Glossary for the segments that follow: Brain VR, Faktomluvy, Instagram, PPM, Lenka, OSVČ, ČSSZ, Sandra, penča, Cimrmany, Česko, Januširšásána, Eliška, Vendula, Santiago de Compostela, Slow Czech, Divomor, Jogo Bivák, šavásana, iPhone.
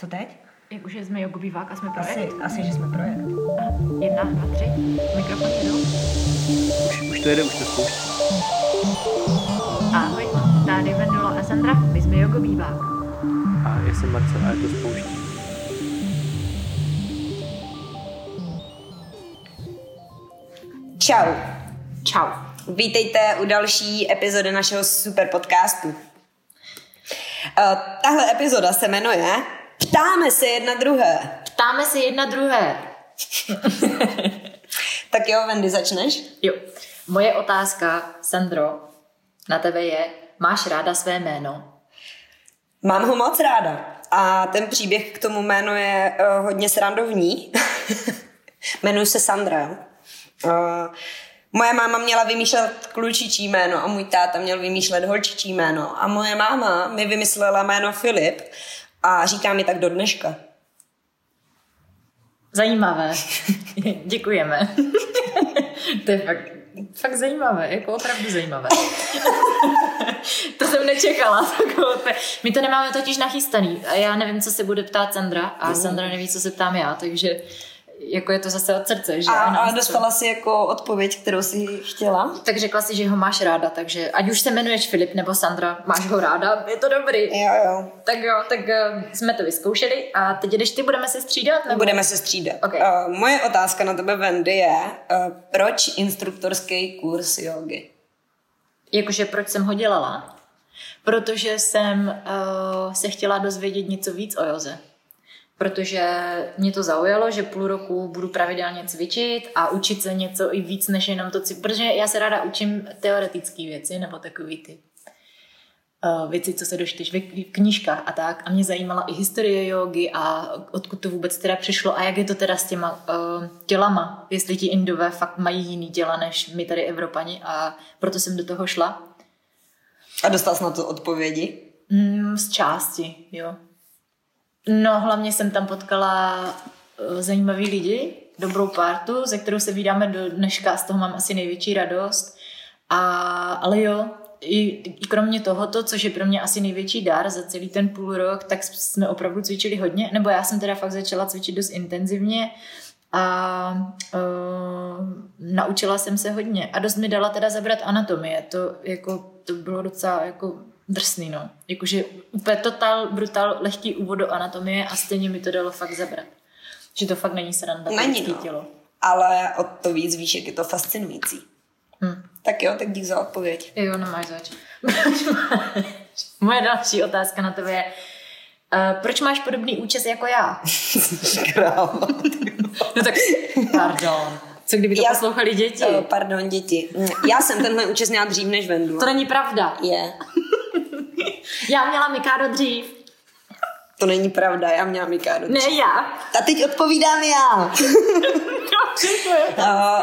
Co teď? Jak už jsme Jogo Bivák a jsme projekt? Asi, že jsme projekt. Aha. 1, 2, 3. Mikrofon jedou. Už to jede, už to zkouš. Ahoj, tady Vendula a Sandra, my jsme Jogo Bivák. A já jsem Marcel a je to spouští. Čau. Čau. Vítejte u další epizody našeho super podcastu. Tahle epizoda se jmenuje Ptáme se jedna druhé. Tak jo, Vendy, začneš? Jo. Moje otázka, Sandro, na tebe je, máš ráda své jméno? Mám ho moc ráda. A ten příběh k tomu jménu je hodně srandovní. Jmenuji se Sandra. Moje máma měla vymýšlet klučičí jméno a můj táta měl vymýšlet holčičí jméno. A moje máma mi vymyslela jméno Filip a říká mi tak do dneška. Zajímavé. Děkujeme. To je fakt zajímavé, jako opravdu zajímavé. To jsem nečekala. My to nemáme totiž nachystaný. A já nevím, co se bude ptát Sandra a Sandra neví, co se ptám já, takže jako je to zase od srdce, že? A dostala si jako odpověď, kterou si chtěla. Tak řekla si, že ho máš ráda, takže ať už se jmenuješ Filip nebo Sandra, máš ho ráda, je to dobrý. Jo. Tak jsme to vyzkoušeli a teď jdeš ty, budeme se střídat? Nebo? Budeme se střídat. Okay. Moje otázka na tebe, Vendy, je, proč instruktorský kurz jógy? Jakože proč jsem ho dělala? Protože jsem se chtěla dozvědět něco víc o józe. Protože mě to zaujalo, že půl roku budu pravidelně cvičit a učit se něco i víc, než jenom to cvičit. Protože já se ráda učím teoretické věci, nebo takové ty věci, co se dočteš v knížkách a tak. A mě zajímala i historie jógy a odkud to vůbec teda přišlo a jak je to teda s těma tělama. Jestli ti Indové fakt mají jiný těla, než my tady Evropani, a proto jsem do toho šla. A dostal jsi na to odpovědi? Z části, jo. No, hlavně jsem tam potkala zajímavý lidi, dobrou partu, ze kterou se vídáme do dneška, z toho mám asi největší radost. Ale jo, i kromě tohoto, což je pro mě asi největší dar za celý ten půl rok, tak jsme opravdu cvičili hodně, nebo já jsem teda fakt začala cvičit dost intenzivně a naučila jsem se hodně. A dost mi dala teda zabrat anatomie, to bylo docela jako drsný, no. Jakože úplně brutál, lehký úvod do anatomie a stejně mi to dalo fakt zabrat. Že to fakt není sranda. Není, no. Tělo. Ale od to víc víš, jak je to fascinující. Tak jo, tak dík za odpověď. Jo, nemáš zač. Moje další otázka na tebe je, proč máš podobný účes jako já? Kráva. No tak, pardon. Co kdyby to poslouchali děti? Pardon, děti. Já jsem tenhle účes měla dřív než Vendula. To není pravda. Je. Já měla Mikádo dřív. To není pravda, já měla Mikádo dřív. Ne, já. A teď odpovídám já.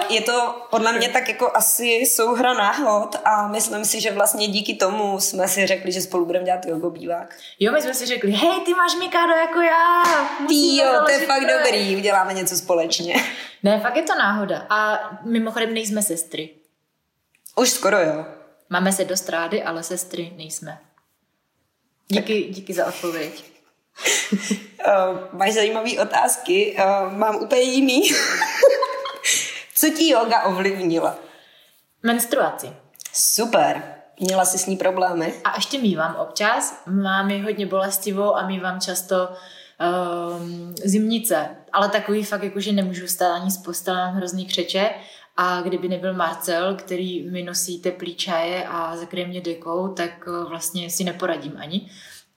Je to podle mě tak jako asi souhra náhod a myslím si, že vlastně díky tomu jsme si řekli, že spolu budeme dělat Jogo Bivák. Jo, my jsme si řekli, hej, ty máš Mikádo jako já. Ty jo, to je fakt dobrý, uděláme něco společně. Ne, fakt je to náhoda a mimochodem nejsme sestry. Už skoro jo. Máme se dost rády, ale sestry nejsme. Díky za odpověď. Máš zajímavé otázky, mám úplně jiný. Co ti jóga ovlivnila? Menstruaci. Super, měla jsi s ní problémy? A ještě mívám občas, mám ji hodně bolestivou a mívám často zimnice, ale takový fakt, jakože nemůžu stát ani z postele, mám hrozný křeče. A kdyby nebyl Marcel, který mi nosí teplý čaje a zakryje mě dekou, tak vlastně si neporadím ani.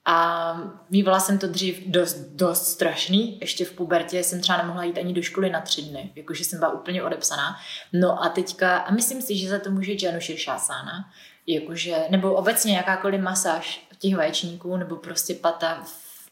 A mívala jsem to dřív dost strašný. Ještě v pubertě jsem třeba nemohla jít ani do školy na 3 dny. Jakože jsem byla úplně odepsaná. No a teďka, a myslím si, že za to může Januširšásána. Jakože, nebo obecně jakákoliv masáž těch vaječníků, nebo prostě pata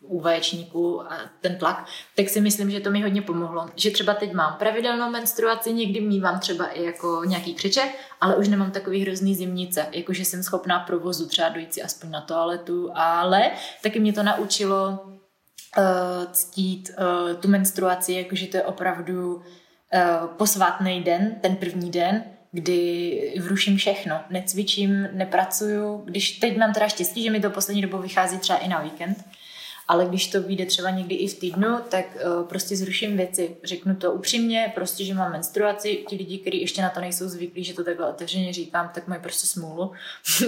u vaječníků a ten tlak, tak si myslím, že to mi hodně pomohlo. Že třeba teď mám pravidelnou menstruaci, někdy mívám třeba i jako nějaký křeče, ale už nemám takový hrozný zimnice, jakože jsem schopná provozu třeba dojít si aspoň na toaletu, ale taky mě to naučilo ctít tu menstruaci, jakože to je opravdu posvátný den, ten první den, kdy vruším všechno, necvičím, nepracuju, když teď mám teda štěstí, že mi to poslední dobou vychází třeba i na víkend, ale když to vyjde třeba někdy i v týdnu, tak prostě zruším věci. Řeknu to upřímně, prostě, že mám menstruaci. Ti lidi, kteří ještě na to nejsou zvyklí, že to takhle otevřeně říkám, tak mají prostě smůlu.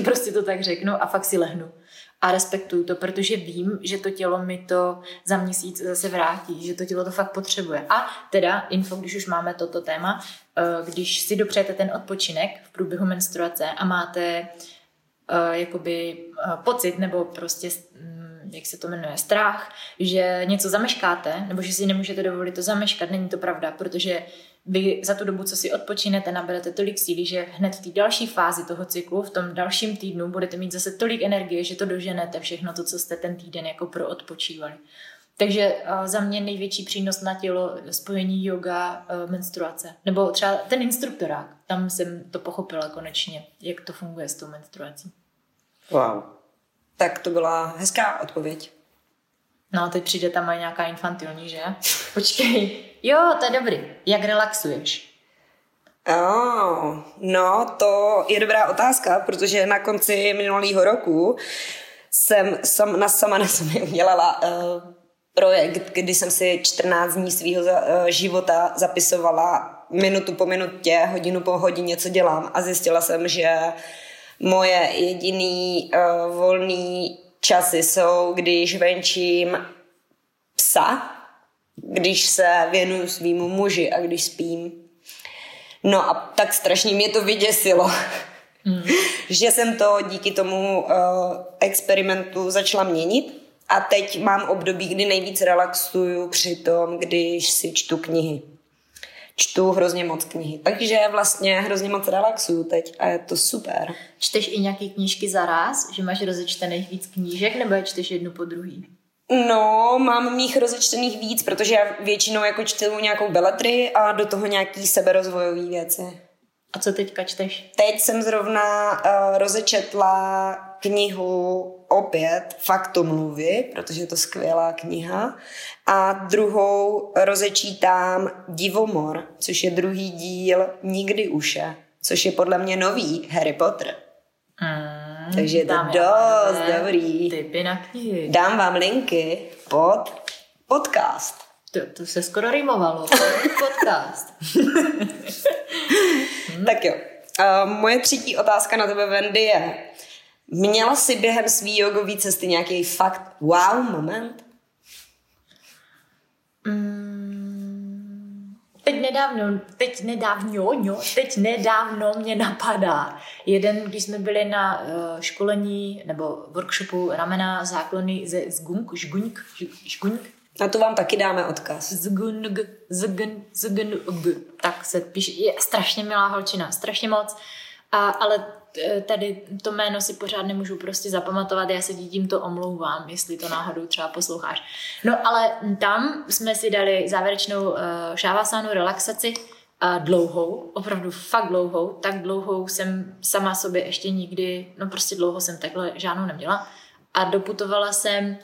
Prostě to tak řeknu a fakt si lehnu. A respektuju to, protože vím, že to tělo mi to za měsíc zase vrátí, že to tělo to fakt potřebuje. A teda, info, když už máme toto téma, když si dopřejete ten odpočinek v průběhu menstruace a máte jakoby pocit, nebo prostě, jak se to jmenuje, strach, že něco zameškáte, nebo že si nemůžete dovolit to zameškat, není to pravda, protože vy za tu dobu, co si odpočinete, naberete tolik síly, že hned v té další fázi toho cyklu, v tom dalším týdnu, budete mít zase tolik energie, že to doženete všechno to, co jste ten týden jako proodpočívali. Takže za mě největší přínos na tělo spojení yoga, menstruace. Nebo třeba ten instruktorák, tam jsem to pochopila konečně, jak to funguje s tou menstruací. Wow. Tak to byla hezká odpověď. No a teď přijde tam aj nějaká infantilní, že? Počkej. Jo, to je dobrý. Jak relaxuješ? Oh, no, to je dobrá otázka, protože na konci minulého roku jsem sama na sobě udělala projekt, kdy jsem si 14 dní svého života zapisovala minutu po minutě, hodinu po hodině, co dělám, a zjistila jsem, že moje jediný volný časy jsou, když venčím psa, když se věnuju svýmu muži a když spím. No a tak strašně mě to vyděsilo, že jsem to díky tomu experimentu začala měnit a teď mám období, kdy nejvíc relaxuju při tom, když si čtu knihy. Čtu hrozně moc knihy, takže vlastně hrozně moc relaxuju teď a je to super. Čteš i nějaké knížky za raz, že máš rozečtených víc knížek, nebo je čteš jednu po druhý? No, mám mých rozečtených víc, protože já většinou jako čtu nějakou beletry a do toho nějaký seberozvojové věci. A co teďka čteš? Teď jsem zrovna rozečetla knihu opět Faktomluvy, protože je to skvělá kniha. A druhou rozečítám Divomor, což je druhý díl Nikdy uše, což je podle mě nový Harry Potter. Takže je to dost dobrý. Tipy na knihy. Dám vám linky pod podcast. To se skoro rýmovalo. Podcast. Tak jo. Moje třetí otázka na tebe, Vendy, je: měla jsi během svý jogové cesty nějaký fakt wow moment? Teď nedávno mě napadá jeden, když jsme byli na školení nebo workshopu ramena záklony ze Žguňk. Na to vám taky dáme odkaz. Žguňk. Tak se píše, je strašně milá holčina, strašně moc. Ale tady to jméno si pořád nemůžu prostě zapamatovat, já se tím to omlouvám, jestli to náhodou třeba posloucháš. No ale tam jsme si dali závěrečnou šávasánu, relaxaci, dlouhou, opravdu fakt dlouhou, tak dlouhou jsem sama sobě ještě nikdy, no prostě dlouho jsem takhle žádnou neměla. A doputovala jsem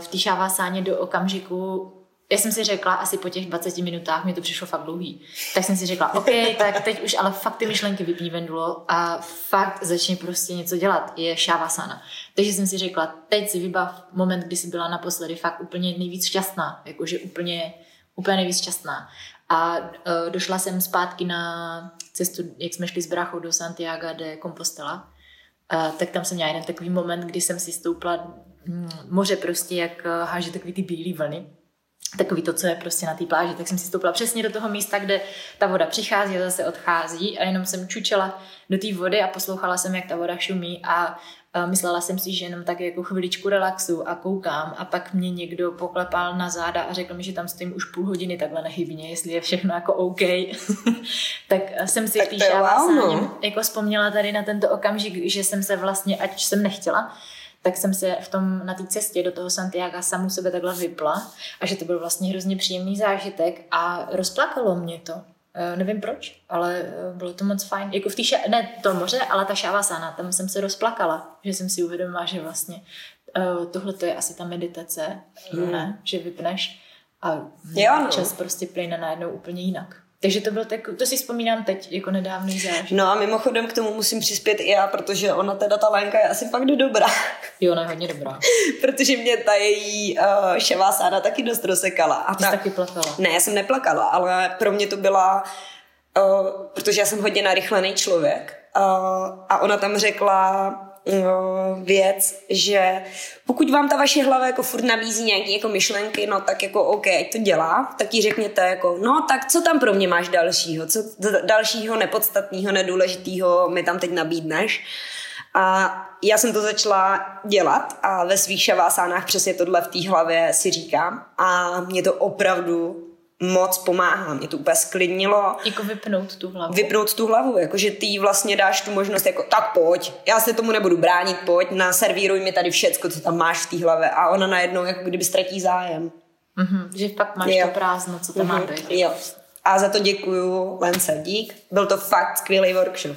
v té šávasáně do okamžiku, já jsem si řekla, asi po těch 20 minutách mi to přišlo fakt dlouhý. Tak jsem si řekla, OK, tak teď už ale fakt ty myšlenky vypni, Vendulo, a fakt začni prostě něco dělat. Je šávasana. Takže jsem si řekla, teď si vybav moment, kdy jsi byla naposledy fakt úplně nejvíc šťastná. Jakože úplně nejvíc šťastná. A došla jsem zpátky na cestu, jak jsme šli s bráchou do Santiago de Compostela. Tak tam jsem měla jeden takový moment, kdy jsem si stoupla moře prostě, jak háže takový ty bílý vlny. Takový to, co je prostě na té pláži, tak jsem si stoupla přesně do toho místa, kde ta voda přichází a zase odchází a jenom jsem čučela do té vody a poslouchala jsem, jak ta voda šumí a myslela jsem si, že jenom tak jako chviličku relaxu a koukám a pak mě někdo poklepal na záda a řekl mi, že tam stojím už půl hodiny takhle nehybně, jestli je všechno jako OK. Tak jsem si jako vzpomněla tady na tento okamžik, že jsem se vlastně, ať jsem nechtěla, tak jsem se na té cestě do toho Santiaga samu sebe takhle vypla a že to byl vlastně hrozně příjemný zážitek a rozplakalo mě to. Nevím proč, ale bylo to moc fajn. Jako ne to moře, ale ta šávasana, tam jsem se rozplakala, že jsem si uvědomila, že vlastně tohle to je asi ta meditace, ne? Že vypneš a čas prostě plyne najednou úplně jinak. Takže to byl tak, to si vzpomínám teď jako nedávný zážitek. No a mimochodem k tomu musím přispět i já, protože ona teda ta Lenka je asi fakt dobrá. Jo, ona je hodně dobrá. Protože mě ta její ševá sáda taky dost rozsekala. A ty jsi taky plakala. Ne, já jsem neplakala, ale pro mě to byla, protože já jsem hodně narychlený člověk a ona tam řekla věc, že pokud vám ta vaše hlava jako furt nabízí nějaký jako myšlenky, no tak jako OK, to dělá, tak jí řekněte jako no tak co tam pro mě máš dalšího, co dalšího nepodstatného, nedůležitého mi tam teď nabídneš. A já jsem to začala dělat a ve svých šavásánách přesně tohle v té hlavě si říkám a mě to opravdu moc pomáhá, mě to úplně sklidnilo. Jako vypnout tu hlavu. Vypnout tu hlavu, jakože ty vlastně dáš tu možnost jako tak pojď, já se tomu nebudu bránit, pojď, naservíruj mi tady všecko, co tam máš v té hlavě a ona najednou jako kdyby ztratí zájem. Mm-hmm, že pak máš jo. To prázdno, co tam má dojít. Jo. A za to děkuju, Lence, dík. Byl to fakt skvělý workshop.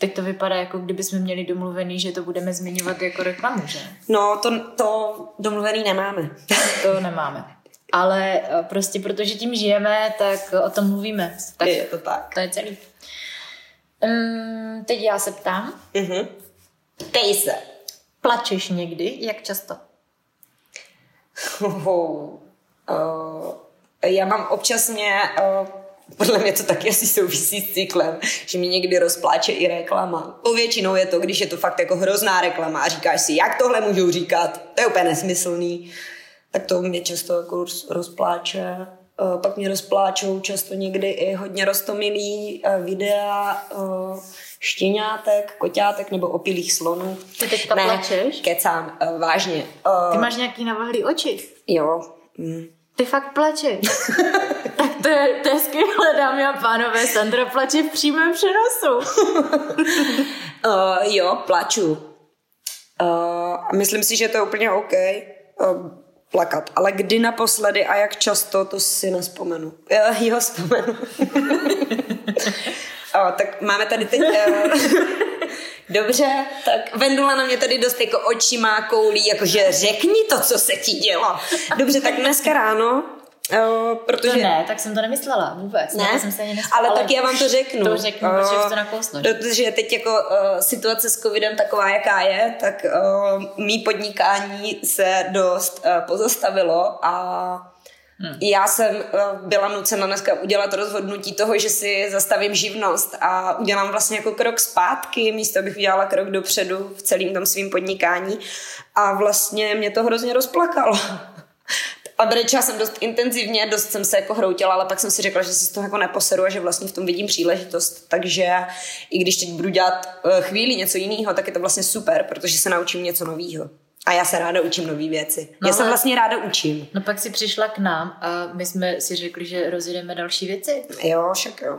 Tak to vypadá, jako kdyby jsme měli domluvený, že to budeme zmiňovat jako reklamu, že? No, to domluvený nemáme. To nemáme. Ale prostě protože tím žijeme, tak o tom mluvíme. Tak je to tak. To je celý. Teď já se ptám. Mm-hmm. Ptej se. Plačeš někdy? Jak často? Já mám občasně, podle mě to taky asi souvisí s cyklem, že mi někdy rozpláče i reklama. Povětšinou je to, když je to fakt jako hrozná reklama a říkáš si, jak tohle můžou říkat? To je úplně nesmyslný. Tak to mě často jako rozpláče. Pak mě rozpláčou často někdy i hodně roztomilý videa štěňátek, koťátek nebo opilých slonů. Ty teďka plačeš? Kecám, vážně. Ty máš nějaký navahlý oči? Jo. Mm. Ty fakt plačeš. Tak to je skvělé, dámy a pánové. Sandra plače v přímém přenosu. Jo, plaču. Myslím si, že to je úplně OK. Plakat. Ale kdy naposledy a jak často, to si nespomenu. Jo, vzpomenu. Tak máme tady teď... Dobře, tak Vendula na mě tady dost jako očima koulí, jakože řekni to, co se ti dělo. Dobře, tak dneska ráno, protože... To ne, tak jsem to nemyslela vůbec. Ne? Jsem se ani nespovala, ale tak já vám to řeknu. To řeknu, protože už to nakousnu. Protože teď jako situace s covidem taková, jaká je, tak mý podnikání se dost pozastavilo a já jsem byla nucena dneska udělat rozhodnutí toho, že si zastavím živnost a udělám vlastně jako krok zpátky, místo abych udělala krok dopředu v celém tom svým podnikání a vlastně mě to hrozně rozplakalo. A brečela jsem dost intenzivně, dost jsem se jako hroutila, ale pak jsem si řekla, že se z toho jako neposeru a že vlastně v tom vidím příležitost. Takže i když teď budu dělat chvíli něco jiného, tak je to vlastně super, protože se naučím něco nového. A já se ráda učím nový věci. No, já se vlastně ráda učím. No pak si přišla k nám a my jsme si řekli, že rozjedeme další věci. Jo, však jo.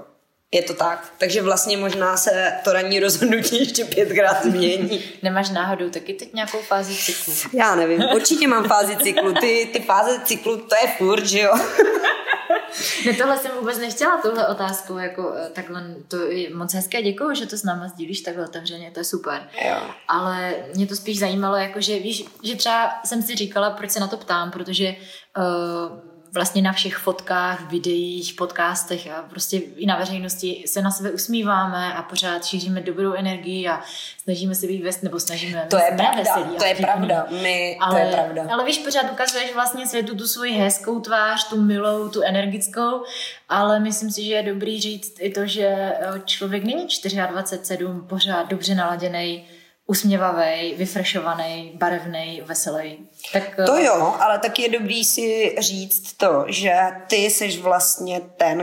Je to tak. Takže vlastně možná se to ranní rozhodnutí ještě 5krát změní. Nemáš náhodou taky teď nějakou fázi cyklu? Já nevím, určitě mám fázi cyklu. Ty fáze cyklu, to je furt, že jo? Ne, tohle jsem vůbec nechtěla, tuhle otázku, jako takhle, to je moc hezké, děkuju, že to s náma sdílíš takhle otevřeně, to je super. Jo. Ale mě to spíš zajímalo, jakože víš, že třeba jsem si říkala, proč se na to ptám, protože... Vlastně na všech fotkách, videích, podcastech a prostě i na veřejnosti se na sebe usmíváme a pořád šíříme dobrou energii a snažíme se být veselí, nebo snažíme... To je pravda, veselí, to je pravda, to je pravda. Ale víš, pořád ukazuješ vlastně světu tu svoji hezkou tvář, tu milou, tu energickou, ale myslím si, že je dobrý říct i to, že člověk není 24/7 pořád dobře naladěnej, usměvavej, vyfrešovaný, barevnej, veselý. Tak, to jo, ale taky je dobrý si říct to, že ty jsi vlastně ten,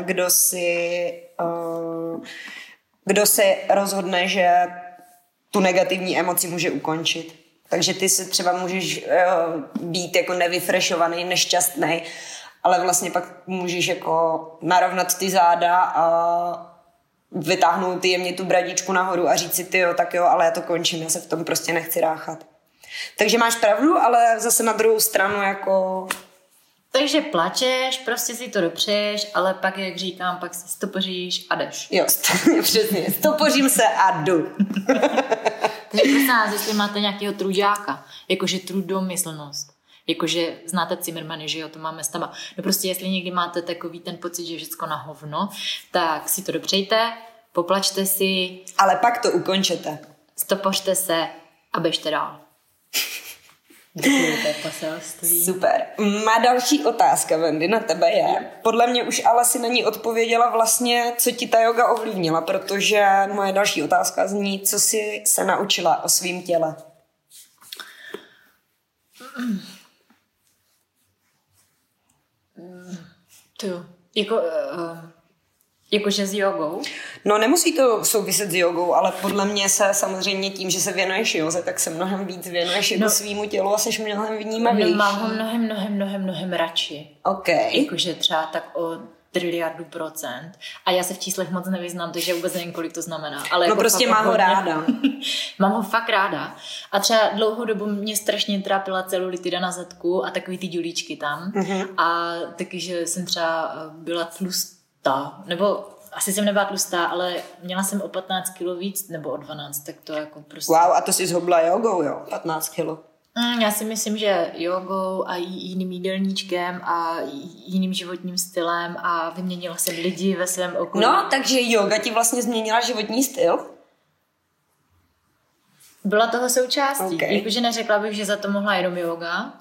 kdo se rozhodne, že tu negativní emoci může ukončit. Takže ty se třeba můžeš být jako nevyfrešovaný, nešťastný, ale vlastně pak můžeš jako narovnat ty záda a vytáhnout jemně tu bradičku nahoru a říct si tyjo, tak jo, ale já to končím, já se v tom prostě nechci ráchat. Takže máš pravdu, ale zase na druhou stranu jako... Takže plačeš, prostě si to dopřeješ, ale pak, jak říkám, pak si stopoříš a jdeš. Jo, přesně, stopořím se a jdu. Takže prosím vás, jestli máte nějakého trudáka, jakože trudomyslnost, Jakože znáte Cimrmany, že jo, to máme stama. No prostě jestli někdy máte takový ten pocit, že je všechno na hovno, tak si to dopřejte, poplačte si. Ale pak to ukončete. Stopořte se a běžte dál. Děkujete, poselství. Super. Má další otázka, Vendy, na tebe je. Podle mě už ale si na ní odpověděla vlastně, co ti ta yoga ovlivnila, protože moje další otázka zní, co jsi se naučila o svém těle. Jakože s jogou? No nemusí to souviset s jogou, ale podle mě se samozřejmě tím, že se věnuješ joze, tak se mnohem víc věnuješ do svýmu tělu a seš mnohem vnímavější. No mám ho mnohem radši. Okay. Jakože třeba tak o 3 miliardy %. A já se v číslech moc nevyznám, takže vůbec nevím, kolik to znamená. Ale no jako prostě mám ho ráda. Mám ho fakt ráda. A třeba dlouhou dobu mě strašně trápila celulitida na zadku a takový ty dělíčky tam. Mm-hmm. A taky, že jsem třeba byla tlustá, nebo asi jsem nebyla tlustá, ale měla jsem o 15 kilo víc, nebo o 12, tak to jako prostě... Wow, a to jsi zhubla jogou, jo? 15 kilo. Já si myslím, že jogou a jiným jídelníčkem a jiným životním stylem a vyměnila jsem lidi ve svém okolí. No, takže yoga ti vlastně změnila životní styl? Byla toho součástí. Okay. Jakože neřekla bych, že za to mohla jenom yoga,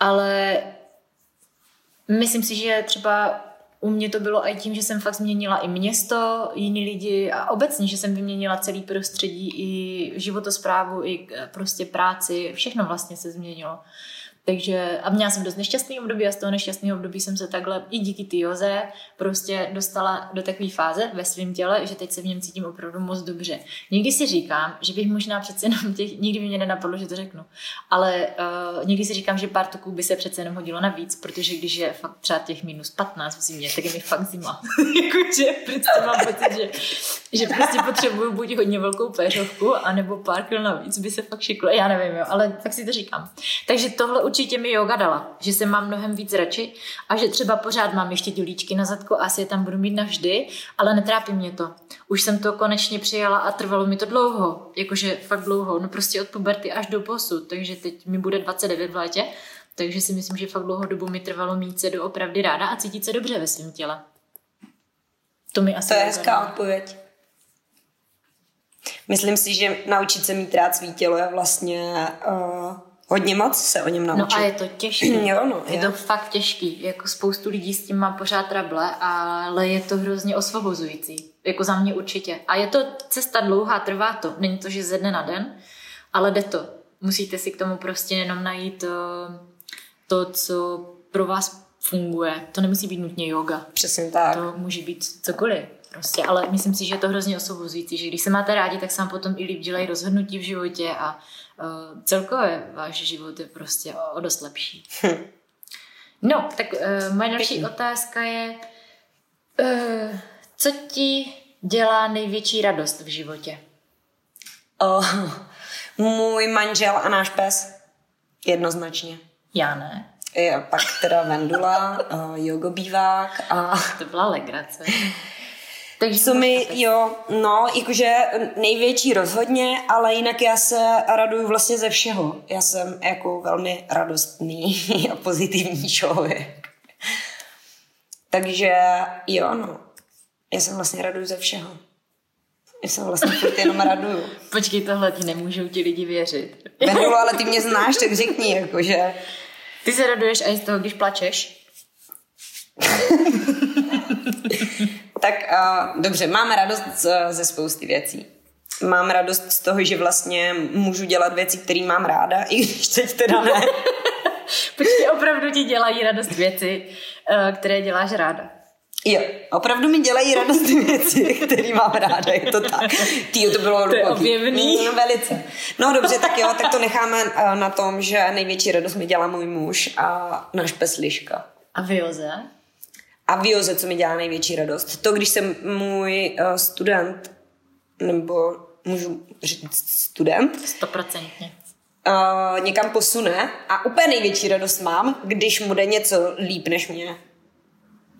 ale myslím si, že třeba u mě to bylo i tím, že jsem fakt změnila i město, jiní lidi a obecně, že jsem vyměnila celý prostředí i životosprávu, i prostě práci, všechno vlastně se změnilo. Takže a měla jsem dost nešťastný období a z toho nešťastného období jsem se takhle i díky té józe prostě dostala do takové fáze ve svém těle, že teď se v něm cítím opravdu moc dobře. Někdy si říkám, že bych možná přece jenom nikdy by mě nenapadlo, že to řeknu, ale někdy si říkám, že pár tuků by se přece jenom hodilo navíc, protože když je fakt třeba těch minus 15 v zimě, tak je mi fakt zima. Jakože prostě mám pocit, že prostě potřebuju buď hodně velkou péřovku, anebo pár kil navíc by se fakt šiklo. Já nevím, jo, ale tak si to říkám. Takže tohle určitě mi yoga dala, že se mám mnohem víc radši a že třeba pořád mám ještě dělíčky na zadku a asi je tam budu mít navždy, ale netrápí mě to. Už jsem to konečně přijala a trvalo mi to dlouho, jakože fakt dlouho, no prostě od puberty až do posud, takže teď mi bude 29 v létě, takže si myslím, že fakt dlouho dobu mi trvalo mít se doopravdy ráda a cítit se dobře ve svém těle. To mi asi... To je hezká odpověď. Myslím si, že naučit se mít rád svý tělo je vlastně... Hodně moc se o něm naučit. No a je to těžký. Jo, no, je to fakt těžký. Jako spoustu lidí s tím má pořád trable, ale je to hrozně osvobozující. Jako za mě určitě. A je to cesta dlouhá, trvá to. Není to, že ze dne na den, ale jde to. Musíte si k tomu prostě jenom najít to, co pro vás funguje. To nemusí být nutně yoga. Přesně tak. To může být cokoliv. Prostě, ale myslím si, že je to hrozně osvobozující, že když se máte rádi, tak se vám potom i líp dělají rozhodnutí v životě a celkově váš život je prostě o dost lepší. No, tak moje další otázka je, co ti dělá největší radost v životě? Můj manžel a náš pes. Jednoznačně. Já ne. Jo, pak teda Vendula, jogobývák a... To byla legrace. Takže co mi, jakože největší rozhodně, ale jinak já se raduju vlastně ze všeho. Já jsem jako velmi radostný a pozitivní člověk. Takže já se vlastně raduju ze všeho. Já se vlastně furt jenom raduju. Počkej, tohle ti nemůžou ti lidi věřit. Vendula, ale ty mě znáš, tak řekni, jakože... Ty se raduješ až z toho, když plačeš? Tak dobře, mám radost ze spousty věcí. Mám radost z toho, že vlastně můžu dělat věci, které mám ráda, i když teď teda ne. Protože opravdu ti dělají radost věci, které děláš ráda. Jo, opravdu mi dělají radost věci, které mám ráda, je to tak. Tyjo, to bylo hluboký. To je objevný. No, velice. No dobře, tak jo, tak to necháme na tom, že největší radost mi dělá můj muž a náš pes Liška. A v józe? A v józe, co mi dělá největší radost. To, když jsem můj student, nebo můžu říct student. 100%. Někam posune a úplně největší radost mám, když mu jde něco líp než mě.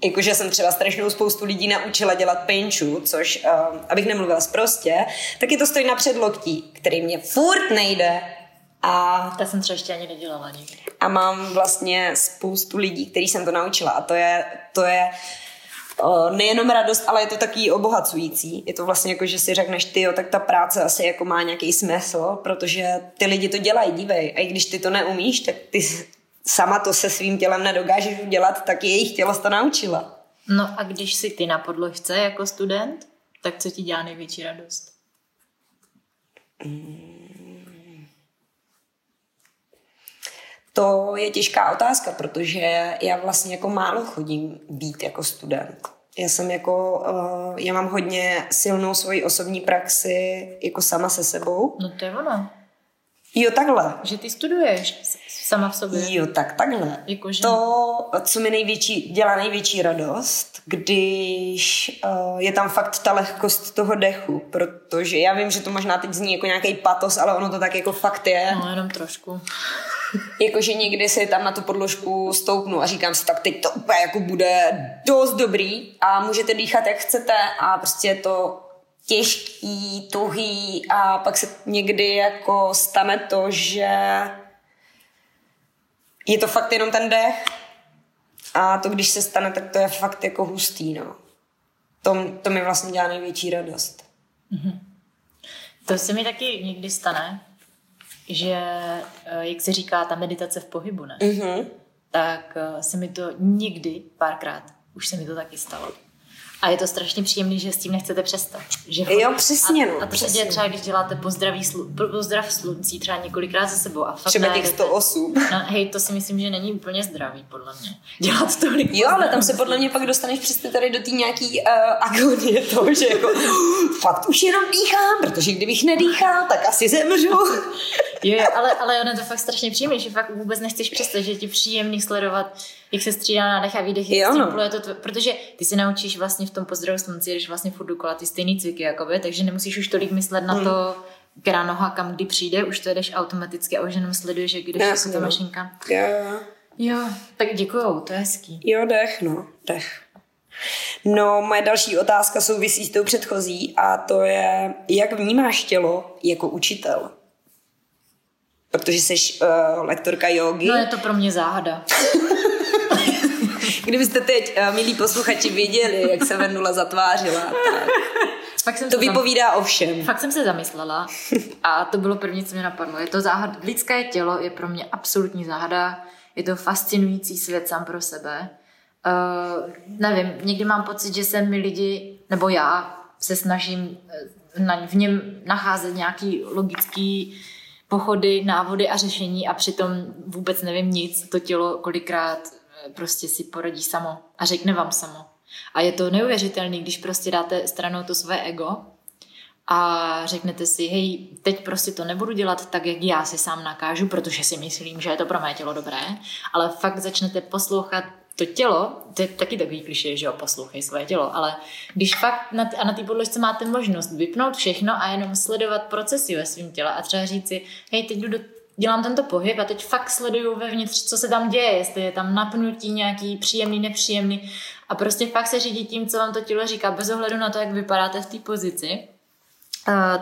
Jakože jsem třeba strašnou spoustu lidí naučila dělat penču, což, abych nemluvila sprostě, tak je to stojí na předloktí, který mě furt nejde. A ta jsem třeba ještě ani nedělala nikdy. A mám vlastně spoustu lidí, který jsem to naučila. A to je nejenom radost, ale je to taky obohacující. Je to vlastně jako, že si řekneš, tyjo, tak ta práce asi jako má nějaký smysl, protože ty lidi to dělají, dívej. A i když ty to neumíš, tak ty sama to se svým tělem nedokážeš udělat, tak jejich tělo to naučila. No a když jsi ty na podložce jako student, tak co ti dělá největší radost? To je těžká otázka, protože já vlastně jako málo chodím být jako student. Já mám hodně silnou svoji osobní praxi jako sama se sebou. No to je ono. Jo, takhle. Že ty studuješ sama v sobě. Jo, takhle. Jako, že... To, co mi dělá největší radost, když je tam fakt ta lehkost toho dechu, protože já vím, že to možná teď zní jako nějaký patos, ale ono to tak jako fakt je. No, jenom trošku. Jakože někdy si tam na tu podložku stoupnu a říkám si, tak teď to úplně jako bude dost dobrý a můžete dýchat, jak chcete a prostě je to těžký, tuhý a pak se někdy jako stane to, že je to fakt jenom ten dech a to, když se stane, tak to je fakt jako hustý, no. To mi vlastně dělá největší radost. Mm-hmm. To se mi taky někdy stane, že, jak se říká, ta meditace v pohybu, ne? Mm-hmm. Tak se mi to nikdy, párkrát, už se mi to taky stalo. A je to strašně příjemný, že s tím nechcete přestat. Že jo, přesně. A to se děje třeba, když děláte pozdrav sluncí třeba několikrát za sebou. A fakt třeba těch 108. No, hej, to si myslím, že není úplně zdravý, podle mě. Dělat to několikrát. Jo, ale tam se podle mě pak dostaneš přesně tady do té nějaký agonie toho, že jako fakt už jenom dýchám, protože kdybych nedýchal, tak asi zemřu. Jo, ale ono je to fakt strašně příjemný, že fakt vůbec nechceš přestat, že je ti příjemný sledovat, jak se střídá nádech a výdech, protože ty se naučíš vlastně v tom pozdravu slunci, když vlastně furt dokola ty stejný cviky, jakoby, takže nemusíš už tolik myslet na to, která noha kam kdy přijde, už to jdeš automaticky a už jenom sleduješ, jak jdeš jako ta mašinka. Jo, tak děkujou, to je hezký. Jo, dech. No, moje další otázka souvisí s tou předchozí a to je, jak vnímáš tělo jako učitel? Protože jsi lektorka jógy. No, je to pro mě záhada. Kdybyste teď, milí posluchači, věděli, jak se Vendula zatvářila, tak to vypovídá o všem. Fakt jsem se zamyslela a to bylo první, co mě napadlo. Je to záhada. Lidské tělo je pro mě absolutní záhada. Je to fascinující svět sám pro sebe. Nevím, někdy mám pocit, že se mi lidi, nebo já se snažím v něm nacházet nějaký logický pochody, návody a řešení a přitom vůbec nevím nic. To tělo kolikrát prostě si poradí samo a řekne vám samo. A je to neuvěřitelný, když prostě dáte stranou to své ego a řeknete si, hej, teď prostě to nebudu dělat tak, jak já si sám nakážu, protože si myslím, že je to pro mé tělo dobré, ale fakt začnete poslouchat to tělo, to je taky takový klišé, že jo, poslouchej své tělo, ale když fakt na té podložce máte možnost vypnout všechno a jenom sledovat procesy ve svém těle a třeba říct si, hej, teď dělám tento pohyb a teď fakt sleduju vevnitř, co se tam děje, jestli je tam napnutí nějaký příjemný, nepříjemný a prostě fakt se řídí tím, co vám to tělo říká, bez ohledu na to, jak vypadáte v té pozici.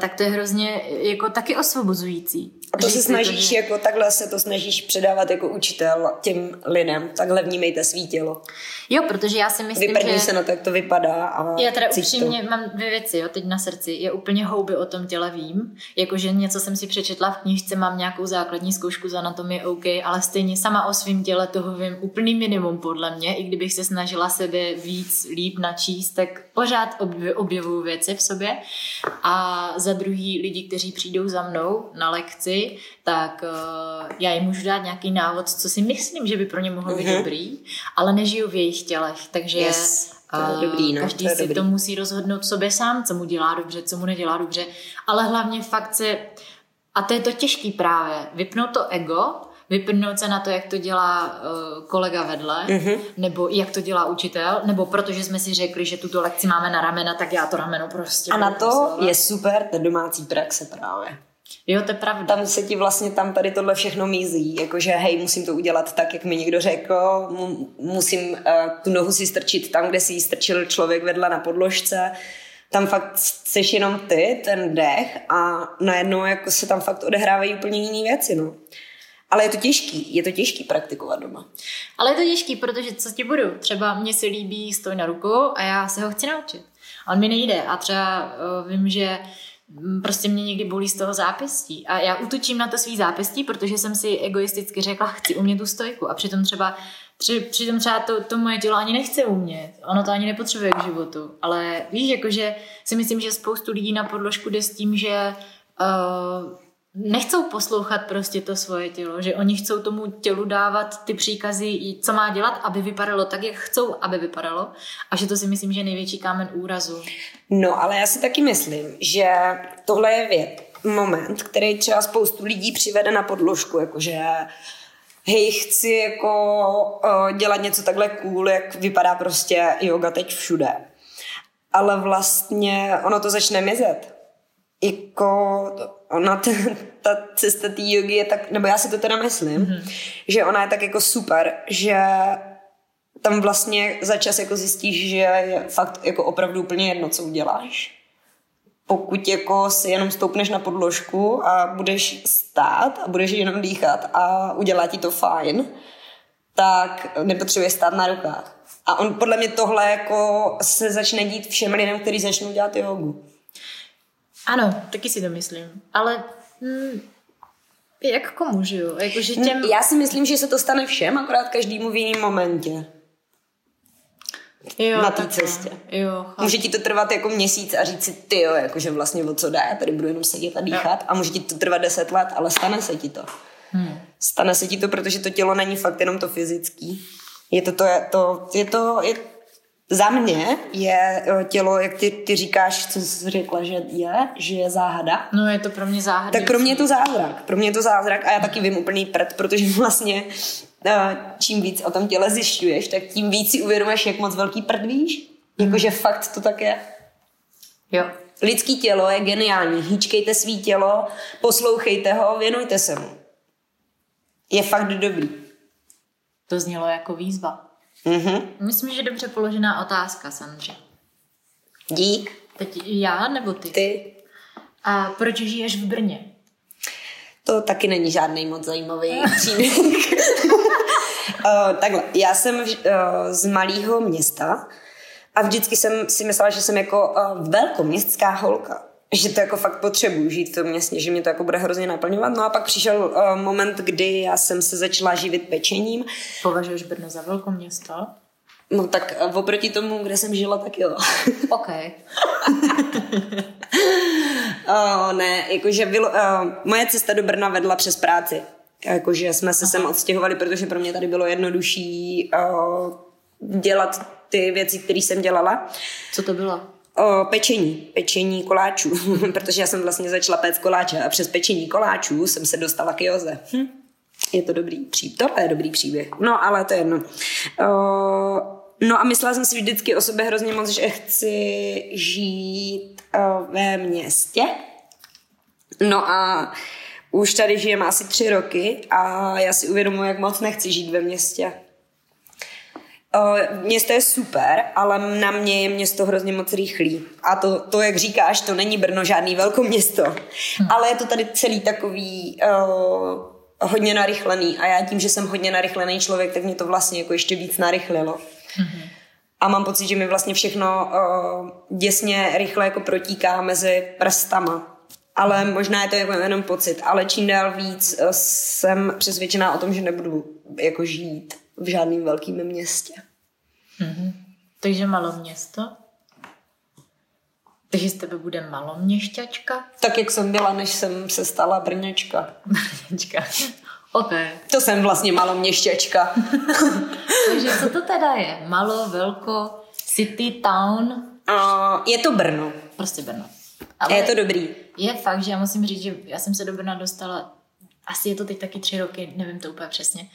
Tak to je hrozně jako taky osvobozující. A to se snažíš, to, že... jako takhle se to snažíš předávat jako učitel těm lidem. Takhle vnímejte svý tělo. Jo, protože já si myslím, vyprdni se na to, jak to vypadá. A já teda upřímně mám dvě věci, jo, teď na srdci. Je úplně houby o tom těle vím. Jakože něco jsem si přečetla v knížce, mám nějakou základní zkoušku z anatomie, OK, ale stejně sama o svém těle toho vím úplný minimum podle mě. I kdybych se snažila sebe víc líp načíst, tak pořád objevuju věci v sobě. A za druhý lidi, kteří přijdou za mnou na lekci, tak já jim můžu dát nějaký návod, co si myslím, že by pro ně mohlo být dobrý, ale nežiju v jejich tělech, takže každý si to musí rozhodnout sobě sám, co mu dělá dobře, co mu nedělá dobře, ale hlavně fakt se, a to je to těžký právě, vypnout to ego, vypnout se na to, jak to dělá kolega vedle, nebo jak to dělá učitel, nebo protože jsme si řekli, že tuto lekci máme na ramena, tak já to rameno prostě... A na to posilovat. Je super ta domácí praxe právě. Jo, to je pravda. Tam se ti vlastně tady tohle všechno mízí, jakože hej, musím to udělat tak, jak mi někdo řekl, musím tu nohu si strčit tam, kde si ji strčil člověk vedle na podložce, tam fakt seš jenom ty, ten dech a najednou jako se tam fakt odehrávají úplně jiné věci, no. Ale je to těžký praktikovat doma. Ale je to těžký, protože co ti budu? Třeba mně se líbí stoj na ruku a já se ho chci naučit. A on mi nejde a třeba vím, že prostě mě někdy bolí z toho zápěstí. A já útočím na to svý zápěstí, protože jsem si egoisticky řekla, chci umět tu stojku. A přitom třeba to moje tělo ani nechce umět. Ono to ani nepotřebuje k životu. Ale víš, jakože si myslím, že spoustu lidí na podložku jde s tím, že nechcou poslouchat prostě to svoje tělo, že oni chcou tomu tělu dávat ty příkazy, co má dělat, aby vypadalo tak, jak chcou, aby vypadalo. A že to si myslím, že je největší kámen úrazu. No, ale já si taky myslím, že tohle je moment, který třeba spoustu lidí přivede na podložku, jakože hej, chci jako dělat něco takhle cool, jak vypadá prostě yoga teď všude. Ale vlastně ono to začne mizet. Jako ona ta cesta té jogy je tak, nebo já si to teda myslím, že ona je tak jako super, že tam vlastně za čas jako zjistíš, že je fakt jako opravdu úplně jedno, co uděláš. Pokud jako si jenom stoupneš na podložku a budeš stát a budeš jenom dýchat a udělá ti to fajn, tak nepotřebuješ stát na rukách. A on podle mě tohle jako se začne dít všem lidem, kteří začnou dělat jogu. Ano, taky si to myslím, ale jak komu, že jo? Jako, že těm... Já si myslím, že se to stane všem, akorát každému v jiném momentě. Jo, na té cestě. Jo, může ti to trvat jako měsíc a říct si, tyjo, jakože vlastně o co jde, tady budu jenom sedět a dýchat a může ti to trvat 10 let, ale stane se ti to. Stane se ti to, protože to tělo není fakt jenom to fyzický. Za mě je tělo, jak ty říkáš, co jsi řekla, že je záhada. No je to pro mě záhada. Tak pro mě je to zázrak. A já taky vím úplný prd, protože vlastně čím víc o tom těle zjišťuješ, tak tím víc si uvědomuješ, jak moc velký prd víš. Jakože fakt to tak je. Jo. Lidský tělo je geniální. Hýčkejte svý tělo, poslouchejte ho, věnujte se mu. Je fakt dobrý. To znělo jako výzva. Myslím, že dobře položená otázka, Sandře. Dík. Teď já nebo ty? Ty. A proč žiješ v Brně? To taky není žádný moc zajímavý příběh. Takhle, já jsem z malého města a vždycky jsem si myslela, že jsem jako velkoměstská holka. Že to jako fakt potřebuji žít v tom městě, že mě to jako bude hrozně naplňovat. No a pak přišel moment, kdy já jsem se začala živit pečením. Považuješ Brno za velké město? No tak oproti tomu, kde jsem žila, tak jo. OK. Ne, jakože moje cesta do Brna vedla přes práci. Jakože jsme se sem odstěhovali, protože pro mě tady bylo jednodušší dělat ty věci, které jsem dělala. Co to bylo? Pečení koláčů, protože já jsem vlastně začala péct koláče a přes pečení koláčů jsem se dostala k józe. Je to dobrý příběh, tohle je dobrý příběh, no ale to je jedno. No a myslela jsem si vždycky o sobě hrozně moc, že chci žít ve městě. No a už tady žijem asi 3 roky a já si uvědomuji, jak moc nechci žít ve městě. Město je super, ale na mě je město hrozně moc rychlý. A to jak říkáš, to není Brno žádný velkoměsto. Ale je to tady celý takový hodně narychlený. A já tím, že jsem hodně narychlený člověk, tak mě to vlastně jako ještě víc narychlilo. A mám pocit, že mi vlastně všechno děsně rychle jako protíká mezi prstama. Ale možná je to jako jenom pocit. Ale čím dál víc jsem přesvědčená o tom, že nebudu jako žít v žádném velkém městě. Takže maloměsto? Takže z tebe bude maloměšťačka? Tak, jak jsem byla, než jsem se stala Brňačka. Brňačka. OK. To jsem vlastně maloměšťačka. Takže co to teda je? Malo, velko, city, town? Je to Brno. Prostě Brno. Ale je to dobrý. Je fakt, že já musím říct, že já jsem se do Brna dostala, asi je to teď taky 3 roky, nevím to úplně přesně,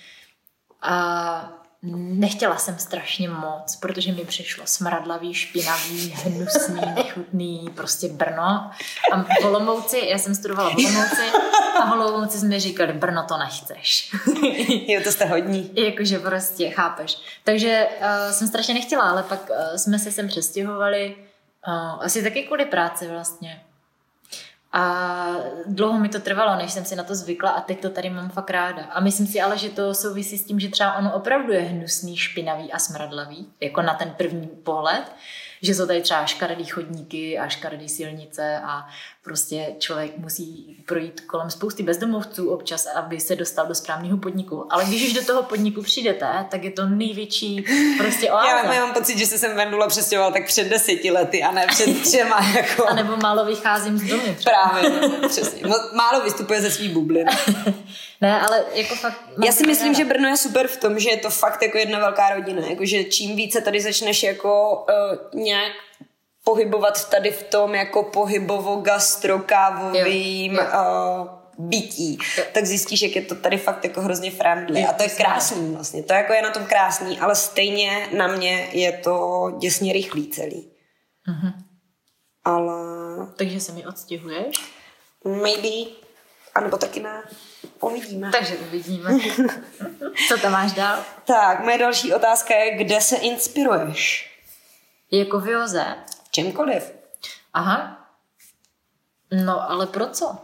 a nechtěla jsem strašně moc, protože mi přišlo smradlavý, špinavý, hnusný, nechutný, prostě Brno. A v Olomouci, já jsem studovala v Olomouci a v Olomouci jsme říkali, Brno, to nechceš. Jo, to jste hodní. Jakože prostě, chápeš. Takže jsem strašně nechtěla, ale pak jsme se sem přestěhovali Asi taky kvůli práci vlastně. A dlouho mi to trvalo, než jsem si na to zvykla a teď to tady mám fakt ráda. A myslím si ale, že to souvisí s tím, že třeba ono opravdu je hnusný, špinavý a smradlavý, jako na ten první pohled, že jsou tady třeba škaredý chodníky a škaredý silnice a prostě člověk musí projít kolem spousty bezdomovců občas, aby se dostal do správného podniku. Ale když už do toho podniku přijdete, tak je to největší prostě oáza. Já mám pocit, že se sem Vendula přestěhovala tak před 10 lety a ne před 3 jako. A nebo málo vycházím z domu. Třeba. Právě, přesně. Málo vystupuje ze svý bubliny. Ne, ale jako fakt... Já si myslím, že Brno je super v tom, že je to fakt jako jedna velká rodina. Jakože čím více tady začneš jako nějak pohybovat tady v tom jako pohybovo-gastrokávovým bytí, tak zjistíš, jak je to tady fakt jako hrozně friendly. A to je krásný vlastně. To jako je na tom krásný, ale stejně na mě je to děsně rychlý celý. Mhm. Ale... Takže se mi odstěhuješ? Maybe. A nebo taky ne. Uvidíme. Takže uvidíme. Co tam máš dál? Tak, moje další otázka je, kde se inspiruješ? Jako vioze? Čemkoliv. Aha. No, ale pro co?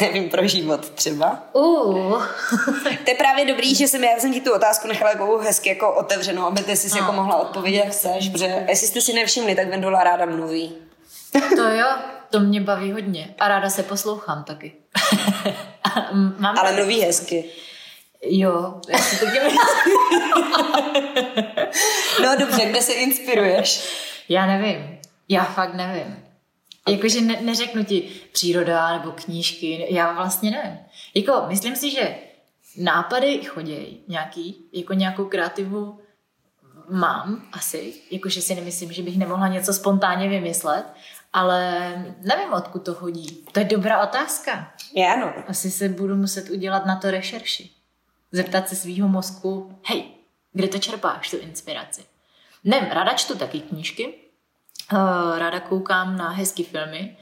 Nevím, pro život třeba. To je právě dobrý, že já jsem ti tu otázku nechala jako hezky jako otevřenou, aby ty jsi si jako mohla odpovědět, jak chceš, protože jestli jste si nevšimli, tak Vendula ráda mluví. To jo, to mě baví hodně a ráda se poslouchám taky. Ale mluví hezky. Jo, já si to dělám. No dobře, kde se inspiruješ? Já nevím, já fakt nevím. Jakože neřeknu ti příroda nebo knížky, já vlastně nevím. Jako, myslím si, že nápady choděj nějaký, jako nějakou kreativu mám asi, jakože si nemyslím, že bych nemohla něco spontánně vymyslet, ale nevím, odkud to chodí. To je dobrá otázka. Já no. Asi se budu muset udělat na to rešerši. Zeptat se svýho mozku, hej, kde to čerpáš, tu inspiraci? Nevím, ráda čtu taky knížky, ráda koukám na hezký filmy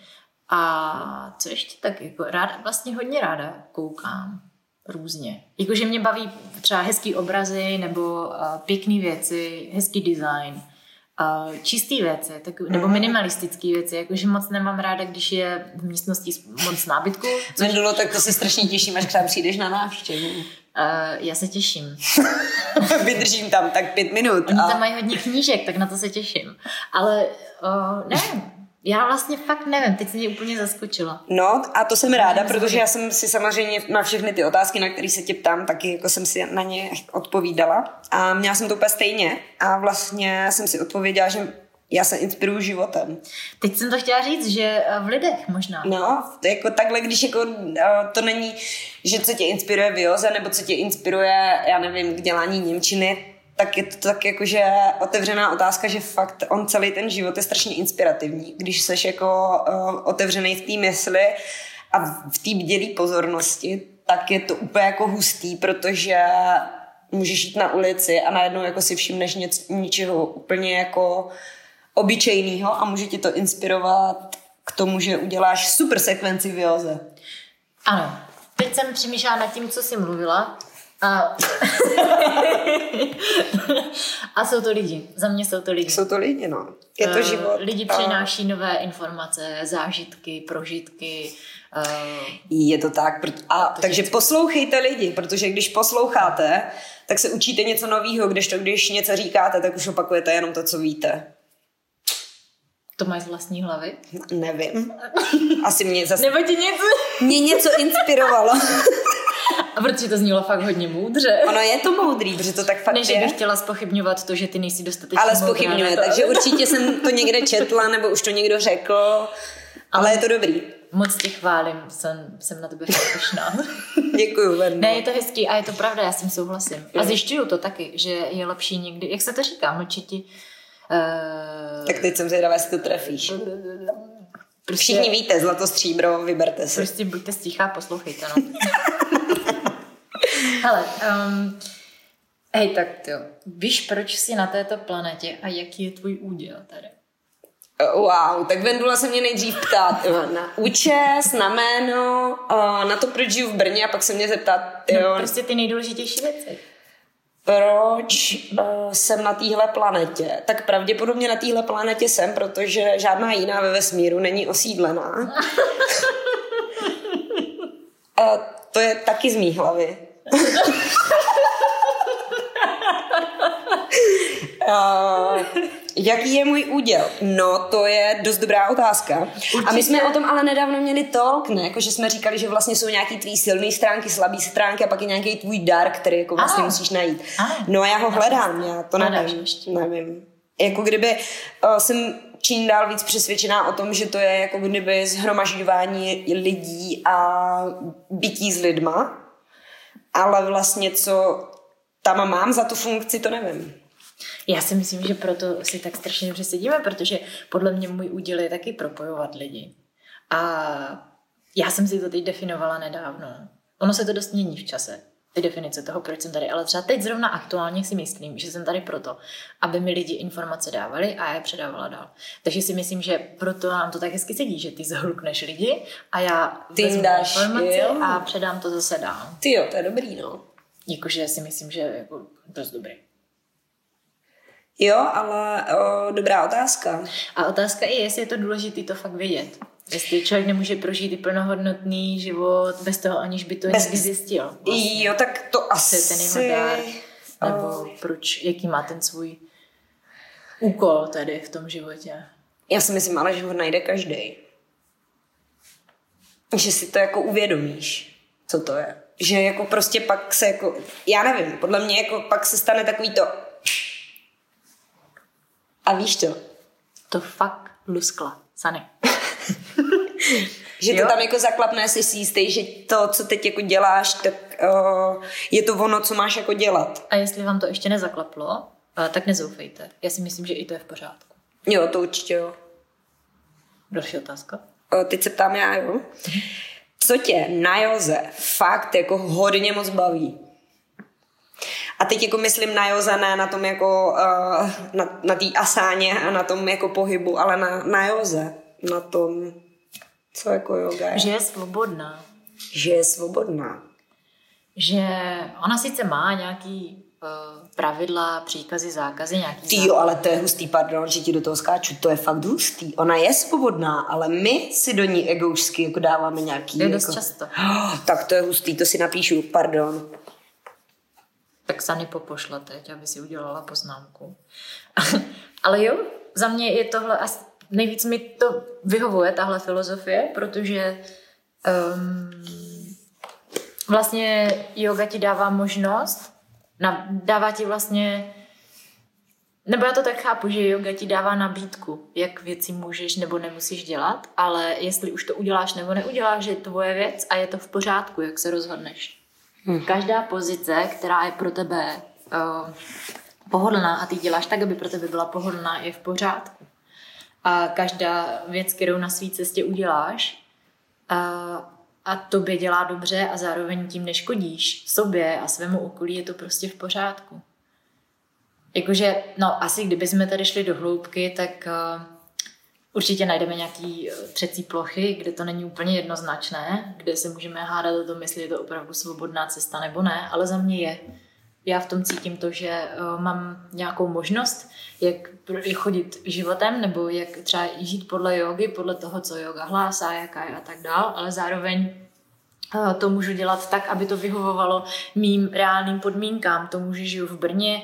a co ještě tak, jako ráda, vlastně hodně ráda koukám různě. Jakože mě baví třeba hezký obrazy nebo pěkný věci, hezký design, čistý věci, tak, nebo minimalistický věci, jakože moc nemám ráda, když je v místnosti moc nábytku. Vendulo, tak to se strašně těším, až k nám přijdeš na návštěvu. Já se těším. Vydržím tam tak 5 minut. Oni tam mají hodně knížek, tak na to se těším. Ale nevím, já vlastně fakt nevím, teď se mě úplně zaskočila. No a to jsem ráda, protože já jsem si samozřejmě na všechny ty otázky, na které se tě ptám, taky jako jsem si na ně odpovídala a měla jsem to úplně stejně a vlastně jsem si odpověděla, že já se inspiruju životem. Teď jsem to chtěla říct, že v lidech možná. No, jako takhle, když jako to není, že co tě inspiruje vioze, nebo co tě inspiruje, já nevím, k dělání němčiny, tak je to tak jakože otevřená otázka, že fakt on celý ten život je strašně inspirativní, když seš jako otevřenej v té mysli a v té bdělý pozornosti, tak je to úplně jako hustý, protože můžeš jít na ulici a najednou jako si všimneš něčeho úplně jako obyčejného a může tě to inspirovat k tomu, že uděláš super sekvenci vioze. Ano, teď jsem přemýšlela nad tím, co jsi mluvila. A jsou to lidi. Za mě jsou to lidi. Jsou to lidi, no. Je to život. Lidi přináší nové informace, zážitky, prožitky. Je to tak. Takže poslouchejte lidi, protože když posloucháte, tak se učíte něco nového, kdežto když něco říkáte, tak už opakujete jenom to, co víte. To máš z vlastní hlavy? Nevím. Asi mě zase... Nebo ti něco? Mě něco inspirovalo. A protože to znělo fakt hodně moudře. Ono je to moudrý, protože to tak fakt je. Než bych chtěla zpochybňovat to, že ty nejsi dostatečně moudrá. Ale zpochybňuje, takže určitě jsem to někde četla, nebo už to někdo řekl, ale je to dobrý. Moc tě chválím, jsem na tebe vděčná. Děkuju, Vendu. Ne, je to hezký a je to pravda, já s tím souhlasím. A zjišťuju to taky, že je lepší někdy, jak se to říká, mlčeti. Tak teď jsem zvědavá, jestli to trefíš. Prostě, všichni víte, zlato, stříbro, vyberte se. Prostě buďte stichá, poslouchejte, no. Hele, hej, tak ty, víš, proč jsi na této planetě a jaký je tvůj úděl tady? Wow, tak Vendula se mě nejdřív ptá na účes, na jméno, na to, proč žiju v Brně a pak se mě zeptá... No, prostě ty nejdůležitější věci. proč jsem na téhle planetě? Tak pravděpodobně na téhle planetě jsem, protože žádná jiná ve vesmíru není osídlená. To je taky z mý hlavy. Jaký je můj úděl? No, to je dost dobrá otázka. Určitě. A my jsme o tom ale nedávno měli talk, ne? Jako, že jsme říkali, že vlastně jsou nějaký tvý silný stránky, slabý stránky a pak je nějaký tvůj dar, který jako vlastně musíš najít. No a já ho hledám, já to nevím. Jako kdyby jsem čím dál víc přesvědčená o tom, že to je jako kdyby shromažďování lidí a bytí s lidma, ale vlastně co tam mám za tu funkci, to nevím. Já si myslím, že proto si tak strašně dobře sedíme, protože podle mě můj úděl je taky propojovat lidi. A já jsem si to teď definovala nedávno. Ono se to dost mění v čase, ty definice toho, proč jsem tady. Ale třeba teď zrovna aktuálně si myslím, že jsem tady proto, aby mi lidi informace dávali a já je předávala dál. Takže si myslím, že proto nám to tak hezky sedí, že ty zahlukneš lidi a já vezmu informace a předám to zase dál. Ty jo, to je dobrý, no. Jakože si myslím, že jako dost dobrý. Jo, ale dobrá otázka. A otázka je, jestli je to důležité to fakt vědět. Jestli člověk nemůže prožít i plnohodnotný život bez toho, aniž by to někdy zjistil. Vlastně. Jo, tak to asi... Co je ten jeho dár? Nebo proč, jaký má ten svůj úkol tady v tom životě? Já si myslím, ale že ho najde každý. Že si to jako uvědomíš, co to je. Že jako prostě pak se jako... Já nevím, podle mě jako pak se stane takový to... A víš to? To fakt luskla, Sany. Že to tam jako zaklapne, jsi si jistý, že to, co teď jako děláš, tak je to ono, co máš jako dělat. A jestli vám to ještě nezaklaplo, tak nezoufejte. Já si myslím, že i to je v pořádku. Jo, to určitě jo. Další otázka? Teď se ptám já, jo. Co tě na józe fakt jako hodně moc baví? A teď jako myslím na józe, ne na tom jako na té asáně a na tom jako pohybu, ale na józe, na tom, co jako jóga je. Že je svobodná. Že je svobodná. Že ona sice má nějaký pravidla, příkazy, zákazy, nějaký... Ty jo, ale to je hustý, pardon, že ti do toho skáču, to je fakt hustý. Ona je svobodná, ale my si do ní egoušky jako dáváme nějaký... To je dost jako... často. Oh, tak to je hustý, to si napíšu, pardon. Tak Sany popošla teď, aby si udělala poznámku. Ale jo, za mě je tohle, nejvíc mi to vyhovuje, tahle filozofie, protože vlastně yoga ti dává možnost, dává ti vlastně, nebo já to tak chápu, že yoga ti dává nabídku, jak věci můžeš nebo nemusíš dělat, ale jestli už to uděláš nebo neuděláš, je tvoje věc a je to v pořádku, jak se rozhodneš. Každá pozice, která je pro tebe pohodlná a ty děláš tak, aby pro tebe byla pohodlná, je v pořádku. A každá věc, kterou na své cestě uděláš a tobě dělá dobře a zároveň tím neškodíš sobě a svému okolí, je to prostě v pořádku. Jakože, no asi kdyby jsme tady šli do hloubky, tak určitě najdeme nějaký třecí plochy, kde to není úplně jednoznačné, kde se můžeme hádat o tom, jestli je to opravdu svobodná cesta nebo ne, ale za mě je. Já v tom cítím to, že mám nějakou možnost, jak chodit životem, nebo jak třeba žít podle jógy, podle toho, co jóga hlásá, jaká je a tak dál, ale zároveň to můžu dělat tak, aby to vyhovovalo mým reálným podmínkám, tomu, že žiju v Brně,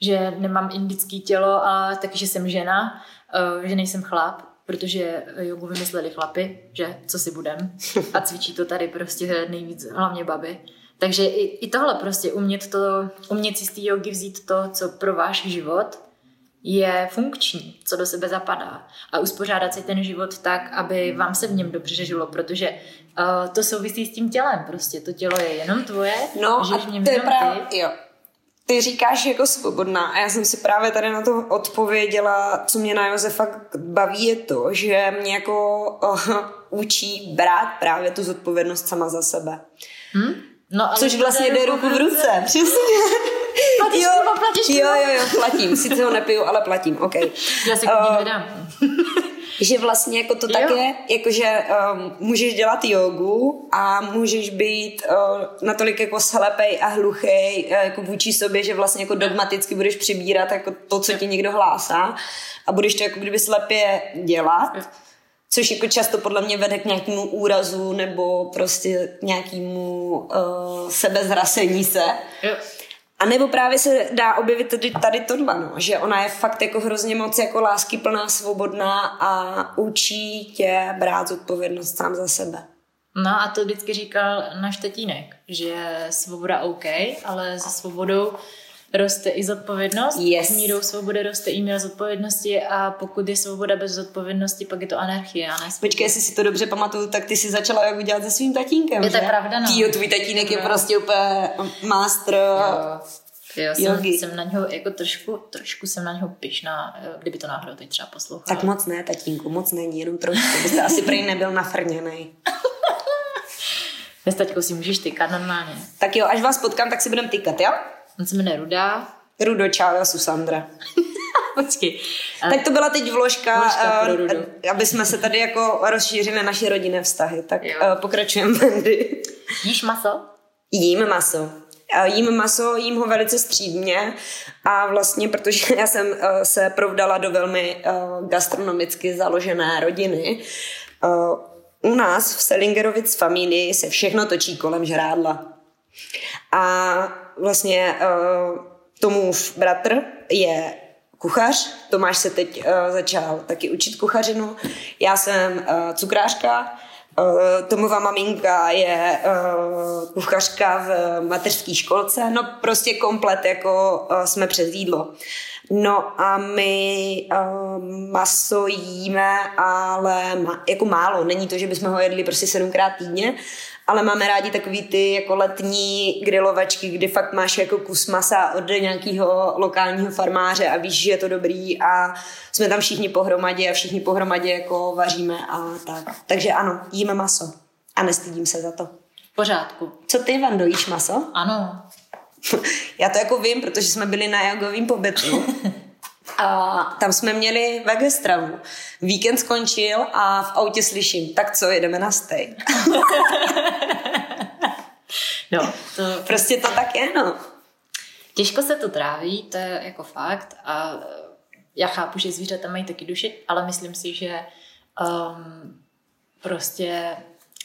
že nemám indické tělo, a takže jsem žena, že nejsem chlap, protože jogu vymysleli chlapy, že co si budem. A cvičí to tady prostě nejvíc, hlavně baby. Takže i tohle prostě, umět si z té jogy vzít to, co pro váš život je funkční, co do sebe zapadá. A uspořádat si ten život tak, aby vám se v něm dobře žilo, protože to souvisí s tím tělem prostě. To tělo je jenom tvoje, žiješ v něm jenom ty. Jo. Ty říkáš jako svobodná a já jsem si právě tady na to odpověděla, co mě na józe fakt baví, je to, že mě jako učí brát právě tu zodpovědnost sama za sebe. Což vlastně jde ruku v ruce. Přesně. Platíš pivo, platíš pivo? Jo, platím. Sice ho nepiju, ale platím, ok. Já si k ní nedám. Že vlastně jako to tak je, jakože můžeš dělat jogu a můžeš být natolik jako slepej a hluchej jako vůči sobě, že vlastně jako dogmaticky budeš přibírat jako to, co ti někdo hlásá a budeš to jako kdyby slepě dělat, což jako často podle mě vede k nějakému úrazu nebo prostě nějakému sebezhrasení se. A nebo právě se dá objevit tady tohle, no, že ona je fakt jako hrozně moc jako láskyplná, svobodná a učí tě brát zodpovědnost sám za sebe. No a to vždycky říkal náš tatínek, že svoboda OK, ale se svobodou roste i zodpovědnost. Yes. S mírou svobody roste i míra zodpovědnosti a pokud je svoboda bez zodpovědnosti, pak je to anarchie. Počkej, jestli si to dobře pamatuju, tak ty jsi začala jak dělat se svým tatínkem, je že? Je to pravda, no. Týho, tvůj tatínek je prostě úplně master jogi. Jsem na něho jako trošku jsem na něho pyšná, kdyby to náhodou teď třeba poslouchala. Tak moc ne, tatínku, moc není, jenom trošku, byste asi prej nebyl nafrněnej. Bez taťkou si můžeš tykat normálně. Tak jo, až vás potkám, tak si budem tykat, jo? On se jmenuje Ruda. Rudo, čau, já jsem Sandra. Počkej. Tak to byla teď vložka pro Rudu. Aby jsme se tady jako rozšířili naše rodinné vztahy. Tak pokračujeme. Jíš maso? Jím maso. Jím ho velice střídmě a vlastně, protože já jsem se provdala do velmi gastronomicky založené rodiny, u nás v Selingerovic familii se všechno točí kolem žrádla. A vlastně Tomův bratr je kuchař. Tomáš se teď začal taky učit kuchařinu. Já jsem cukrářka. Tomova maminka je kuchařka v mateřské školce. No prostě komplet, jako jsme přes jídlo. No a my maso jíme, ale jako málo. Není to, že bychom ho jedli prostě 7krát týdně. Ale máme rádi takový ty jako letní grilovačky, kdy fakt máš jako kus masa od nějakého lokálního farmáře a víš, že je to dobrý a jsme tam všichni pohromadě jako vaříme a tak. Takže ano, jíme maso a nestydím se za to. V pořádku. Co ty, Vando, jíš maso? Ano. Já to jako vím, protože jsme byli na jogovém pobytu. A tam jsme měli vegestravu. Víkend skončil a v autě slyším, tak co, jedeme na steak. No, to... Prostě to tak je, no. Těžko se to tráví, to je jako fakt. A já chápu, že zvířata mají taky duši, ale myslím si, že prostě,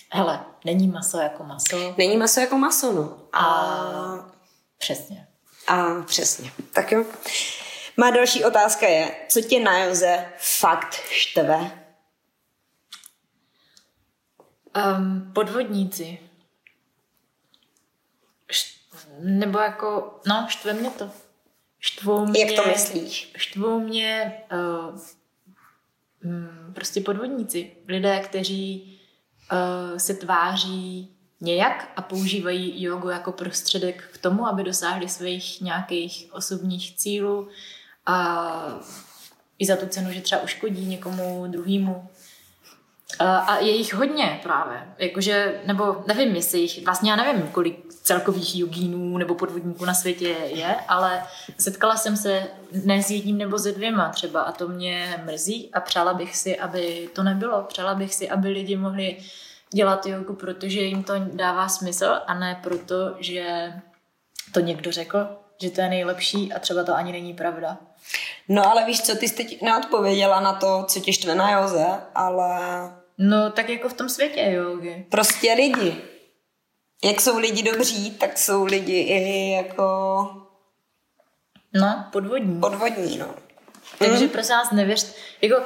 hele, není maso jako maso. Není maso jako maso, no. A přesně. Tak jo. Má další otázka je, co tě na józe fakt štve? Podvodníci. Nebo jako, no, štve mě to. Jak to myslíš? Štvou mě prostě podvodníci. Lidé, kteří se tváří nějak a používají jogu jako prostředek k tomu, aby dosáhli svých nějakých osobních cílů. A i za tu cenu, že třeba uškodí někomu druhému. A je jich hodně právě. Jakože, nebo nevím, jestli jich, vlastně já nevím, kolik celkových jogínů nebo podvodníků na světě je, ale setkala jsem se ne s jedním nebo se dvěma třeba a to mě mrzí a přála bych si, aby to nebylo. Přála bych si, aby lidi mohli dělat jogu, protože jim to dává smysl a ne proto, že to někdo řekl, že to je nejlepší a třeba to ani není pravda. No ale víš co, ty jsi teď neodpověděla na to, co tě štve na józe, ale... No tak jako v tom světě jógy. Prostě lidi. Jak jsou lidi dobří, tak jsou lidi i jako... No, podvodní. Podvodní, no. Takže prosím vás nevěřte, jako...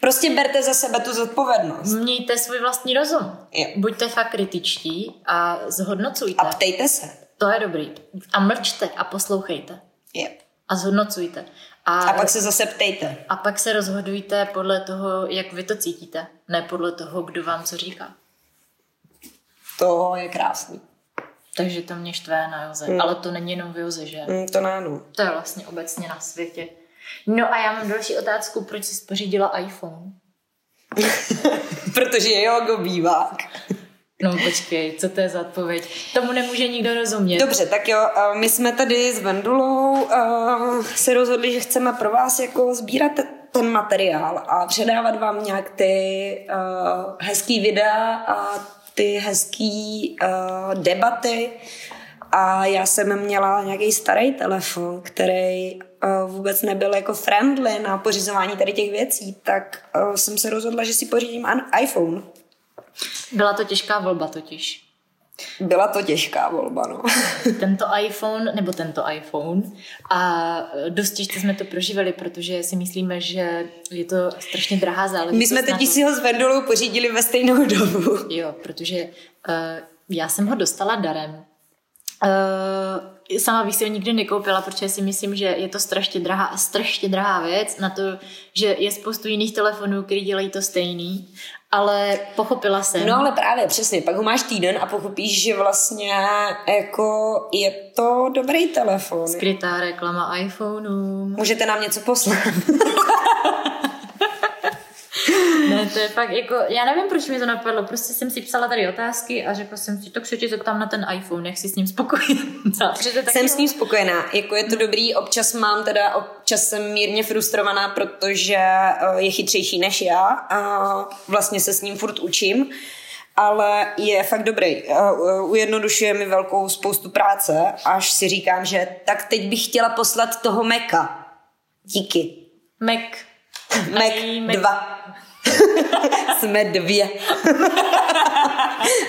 Prostě berte za sebe tu zodpovědnost. Mějte svůj vlastní rozum. Jo. Buďte fakt kritičtí a zhodnocujte. A ptejte se. To je dobrý. A mlčte a poslouchejte. Yep. A zhodnocujte. A pak se zase ptejte. A pak se rozhodujte podle toho, jak vy to cítíte. Ne podle toho, kdo vám co říká. To je krásný. Takže to mě štve na józe. Ale to není jenom v józe, že? To nánu. To je vlastně obecně na světě. No a já mám další otázku, proč jsi pořídila iPhone? Protože je jogobývák. No počkej, co to je za odpověď? Tomu nemůže nikdo rozumět. Dobře, tak jo, my jsme tady s Vendulou se rozhodli, že chceme pro vás jako sbírat ten materiál a předávat vám nějak ty hezký videa a ty hezký debaty. A já jsem měla nějaký starý telefon, který vůbec nebyl jako friendly na pořizování tady těch věcí, tak jsem se rozhodla, že si pořídím iPhone. Byla to těžká volba totiž. Byla to těžká volba, no. Tento iPhone. A dost těžce jsme to prožívali, protože si myslíme, že je to strašně drahá záležitost. My jsme teď si ho s Vendulou pořídili ve stejnou dobu. Jo, protože já jsem ho dostala darem. Sama bych si ho nikdy nekoupila, protože si myslím, že je to strašně drahá věc na to, že je spoustu jiných telefonů, který dělají to stejný, ale pochopila jsem. No ale právě přesně, pak ho máš týden a pochopíš, že vlastně jako je to dobrý telefon. Skrytá reklama iPhoneu. Můžete nám něco poslat. Ne, to je fakt jako, já nevím, proč mi to napadlo, prostě jsem si psala tady otázky a řekla jsem si, tak se tě zeptám na ten iPhone, jak jsi s ním spokojená. Jsem s ním spokojená, jako je to dobrý, občas jsem mírně frustrovaná, protože je chytřejší než já a vlastně se s ním furt učím, ale je fakt dobrý. Ujednodušuje mi velkou spoustu práce, až si říkám, že tak teď bych chtěla poslat toho Maca. Díky. Mac 2. Jsme dvě.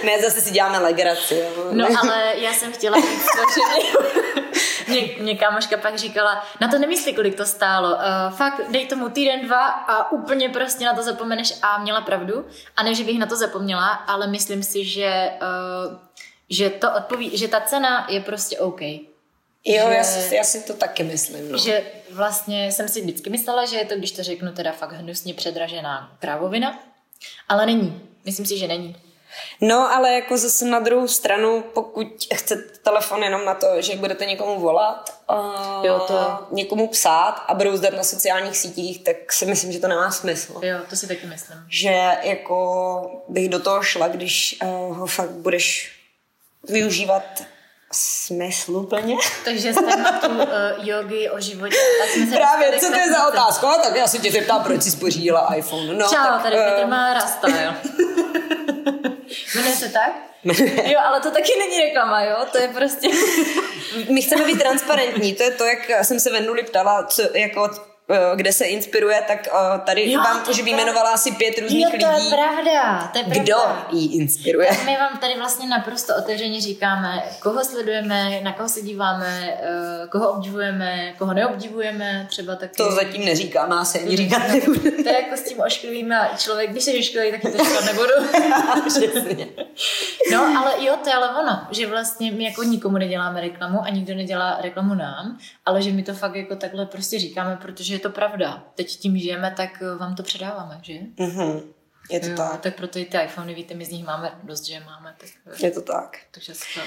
Ne, zase si děláme legraci. No ale já jsem chtěla říct, že mě kámoška pak říkala, na to nemyslí, kolik to stálo. Fakt, dej tomu týden, dva a úplně prostě na to zapomeneš, a měla pravdu. A ne, že bych na to zapomněla, ale myslím si, že ta cena je prostě OK. Jo, že, já si to taky myslím. No. Že vlastně jsem si vždycky myslela, že je to, když to řeknu, teda fakt hnusně předražená krávovina, ale není. Myslím si, že není. No, ale jako zase na druhou stranu, pokud chcete telefon jenom na to, že budete někomu volat, někomu psát a brouzdat na sociálních sítích, tak si myslím, že to nemá smysl. Jo, to si taky myslím. Že jako bych do toho šla, když ho fakt budeš využívat smysluplně. Takže z tématu jogy o životě. Právě, co to je za otázku? Tak já si tě zeptám, proč jsi spořídila iPhone. No, čau, tak, tady Petr má Rasta, jo. Jmenuje se tak? Jo, ale to taky není reklama, jo? To je prostě... My chceme být transparentní. To je to, jak jsem se Venduli ptala, co, jako, kde se inspiruje, tak tady vám už vyjmenovala asi 5 různých lidí. Jo, to je pravda, to je pravda. Kdo jí inspiruje? Tak my vám tady vlastně naprosto otevřeně říkáme, koho sledujeme, na koho se díváme, koho obdivujeme, koho neobdivujeme, třeba taky. To zatím neříkáme, asi ani říkat nebudu. To je jako s tím ošklivým a člověk, když se oškliví, tak to říkat nebudu. No, ale jo, to je ale ono, že vlastně my jako nikomu neděláme reklamu a nikdo nedělá reklamu nám, ale že my to fakt jako takhle prostě říkáme, protože je to pravda. Teď tím žijeme, tak vám to předáváme, že? Mm-hmm. Je to tak. Tak proto i ty iPhony, víte, my z nich máme dost, že máme. Tak, je to tak. Takže to...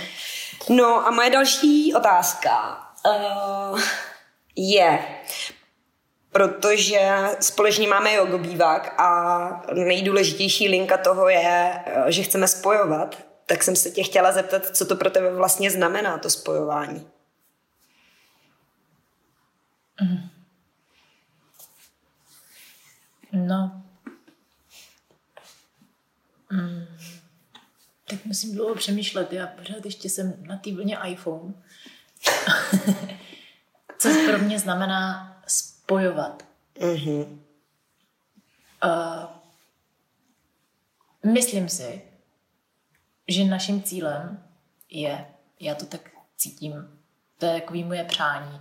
No a moje další otázka je, protože společně máme jogobývák a nejdůležitější linka toho je, že chceme spojovat, tak jsem se tě chtěla zeptat, co to pro tebe vlastně znamená, to spojování. Mm. No. Tak musím dlouho přemýšlet. Já pořád ještě jsem na té vlně iPhone. Co pro mě znamená spojovat. Mm-hmm. Myslím si, že naším cílem je, já to tak cítím, to je takový moje přání,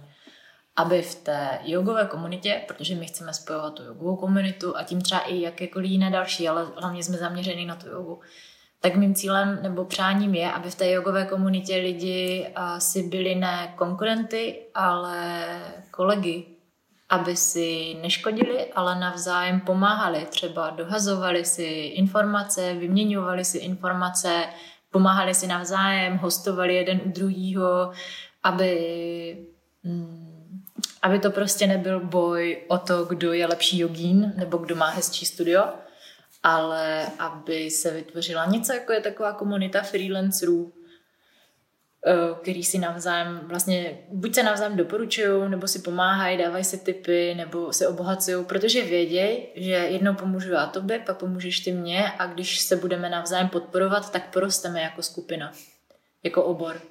aby v té jogové komunitě, protože my chceme spojovat tu jogovou komunitu a tím třeba i jakékoliv jiné další, ale hlavně jsme zaměřeni na tu jogu, tak mým cílem nebo přáním je, aby v té jogové komunitě lidi si byli ne konkurenty, ale kolegy, aby si neškodili, ale navzájem pomáhali. Třeba dohazovali si informace, vyměňovali si informace, pomáhali si navzájem, hostovali jeden u druhýho, aby to prostě nebyl boj o to, kdo je lepší jogín nebo kdo má hezčí studio, ale aby se vytvořila něco, jako je taková komunita freelancerů, který si navzájem vlastně, buď se navzájem doporučují, nebo si pomáhají, dávají si tipy, nebo se obohacují, protože vědějí, že jednou pomůžu já tobě, pak pomůžeš ty mně a když se budeme navzájem podporovat, tak porosteme jako skupina, jako obor.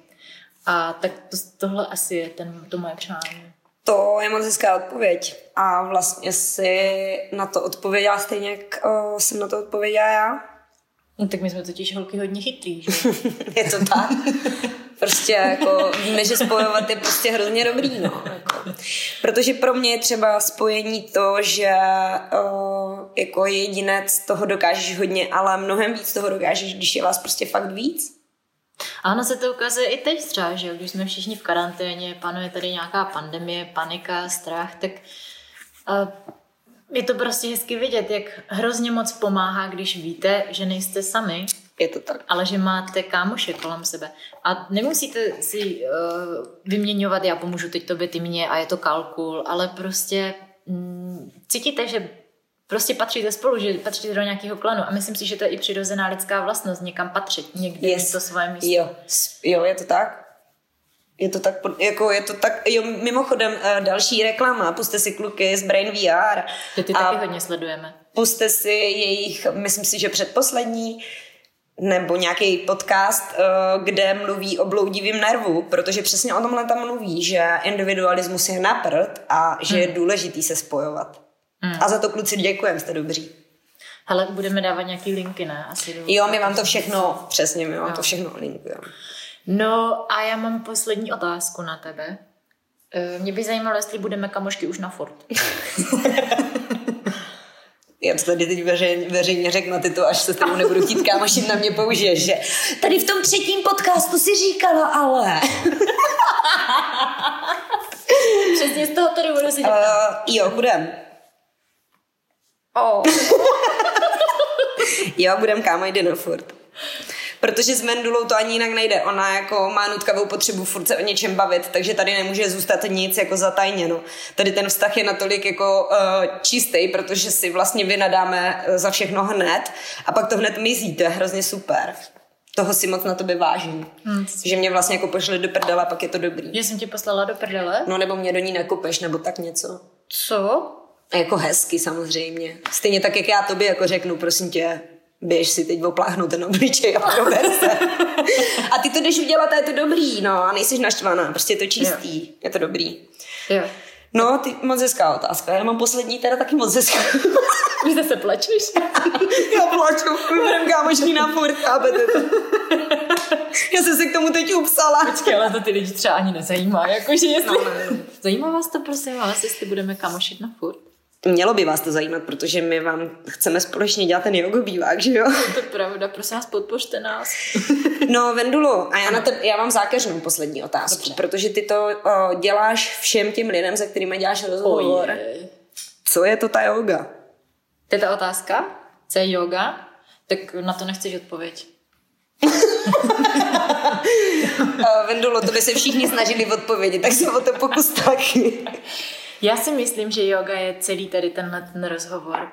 A tak tohle asi je to moje přání. To je moc hezká odpověď. A vlastně si na to odpověděla stejně, jak jsem na to odpověděla já. No, tak my jsme totiž holky hodně chytrý, že? Je to tak. Prostě jako víme, že spojovat je prostě hrozně dobrý, no. Jako. Protože pro mě je třeba spojení to, že jako jedinec toho dokážeš hodně, ale mnohem víc toho dokážeš, když je vás prostě fakt víc. Ano, se to ukazuje i teď třeba, že když jsme všichni v karanténě, panuje tady nějaká pandemie, panika, strach, tak je to prostě hezky vidět, jak hrozně moc pomáhá, když víte, že nejste sami. Je to tak. Ale že máte kámoše kolem sebe. A nemusíte si vyměňovat, já pomůžu teď tobě, ty mě a je to kalkul, ale prostě cítíte, že prostě patříte spolu, že patříte do nějakého klanu. A myslím si, že to je i přirozená lidská vlastnost, někam patřit, někdy yes. To svoje místo. Jo, je to tak. Jo, mimochodem další reklama, puste si kluky z Brain VR. Ty taky hodně sledujeme. Puste si jejich, myslím si, že předposlední, nebo nějaký podcast, kde mluví o bloudivém nervu, protože přesně o tomhle tam mluví, že individualismus je na prd a že je důležitý se spojovat. A za to kluci děkujeme, jste dobří. Hele, budeme dávat nějaký linky, ne? Asi jo, my vám to všechno, přesně, my vám to všechno linkujeme. No a já mám poslední otázku na tebe. Mě by zajímalo, jestli budeme kamošky už na furt. Já to tady teď veřejně řeknu, ty to, až se s tebou nebudu chtít kámošit, na mě použiješ, že tady v tom třetím podcastu si říkala, ale... Přesně z toho tady budu si dělat. Jo, budem. Jo, budem kámo, jde na furt. Protože s Vendulou to ani jinak nejde. Ona jako má nutkavou potřebu furt se o něčem bavit, takže tady nemůže zůstat nic jako zatajněno. Tady ten vztah je natolik jako čistý, protože si vlastně vynadáme za všechno hned a pak to hned mizí, to je hrozně super. Toho si moc na tobě vážím. Že mě vlastně jako pošli do prdele, pak je to dobrý. Že jsem ti poslala do prdele? No nebo mě do ní nakopeš, nebo tak něco. Co? Jako hezky samozřejmě. Stejně tak, jak já tobě jako řeknu, prosím tě, běž si teď opláchnout ten obličej a prober se. A ty to jdeš udělat a je to dobrý, no. A nejsiš naštvaná, prostě je to čistý. Jo. Je to dobrý. Jo. No, ty moc hezká otázka. Já mám poslední, teda taky moc hezká. Vy zase plačeš? Já plaču. My budeme kámošní na furt, chápete to. Já jsem se k tomu teď upsala. Počkej, ale to ty lidi třeba ani nezajímá. Jakože jestli... No. Zajímá vás to, prosím vás, jestli budeme kámošit na furt? Mělo by vás to zajímat, protože my vám chceme společně dělat ten jogobývák, že jo? To je pravda, prosím vás, podpořte nás. No, Vendulo, a já mám zákeřnou poslední otázku. Dobře. Protože ty to děláš všem těm lidem, se kterými děláš rozhovor. Oje. Co je to ta yoga? To je ta otázka? Co je yoga? Tak na to nechceš odpověď. Vendulo, to by se všichni snažili odpovědět, tak se o to pokus taky. Já si myslím, že yoga je celý tady tenhle ten rozhovor,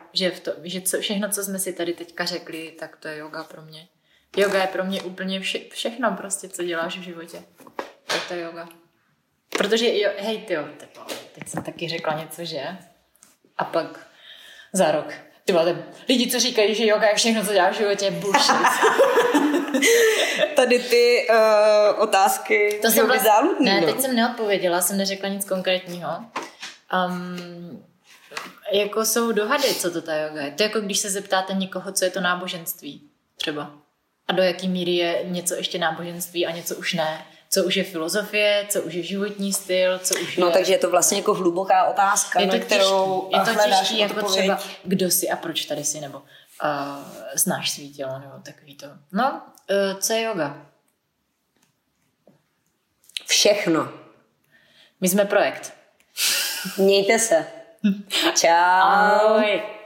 všechno, co jsme si tady teďka řekli, tak to je yoga pro mě. Yoga je pro mě úplně všechno prostě, co děláš v životě. Tak to je yoga. Protože, teď jsem taky řekla něco, že? A pak za rok. Lidi, co říkají, že yoga je všechno, co děláš v životě, je bullshit. Tady ty otázky to jsou záludný. Ne, teď jsem neodpověděla, jsem neřekla nic konkrétního. Jako jsou dohady, co to ta yoga je. To je jako když se zeptáte někoho, co je to náboženství třeba. A do jaký míry je něco ještě náboženství a něco už ne. Co už je filozofie, co už je životní styl, co už je... No takže je to vlastně jako hluboká otázka, na kterou hledáš jako odpověď. Třeba kdo jsi a proč tady jsi, nebo znáš svý tělo, nebo takový to. No, co je yoga? Všechno. My jsme projekt. Mějte se. Čau. Ahoj.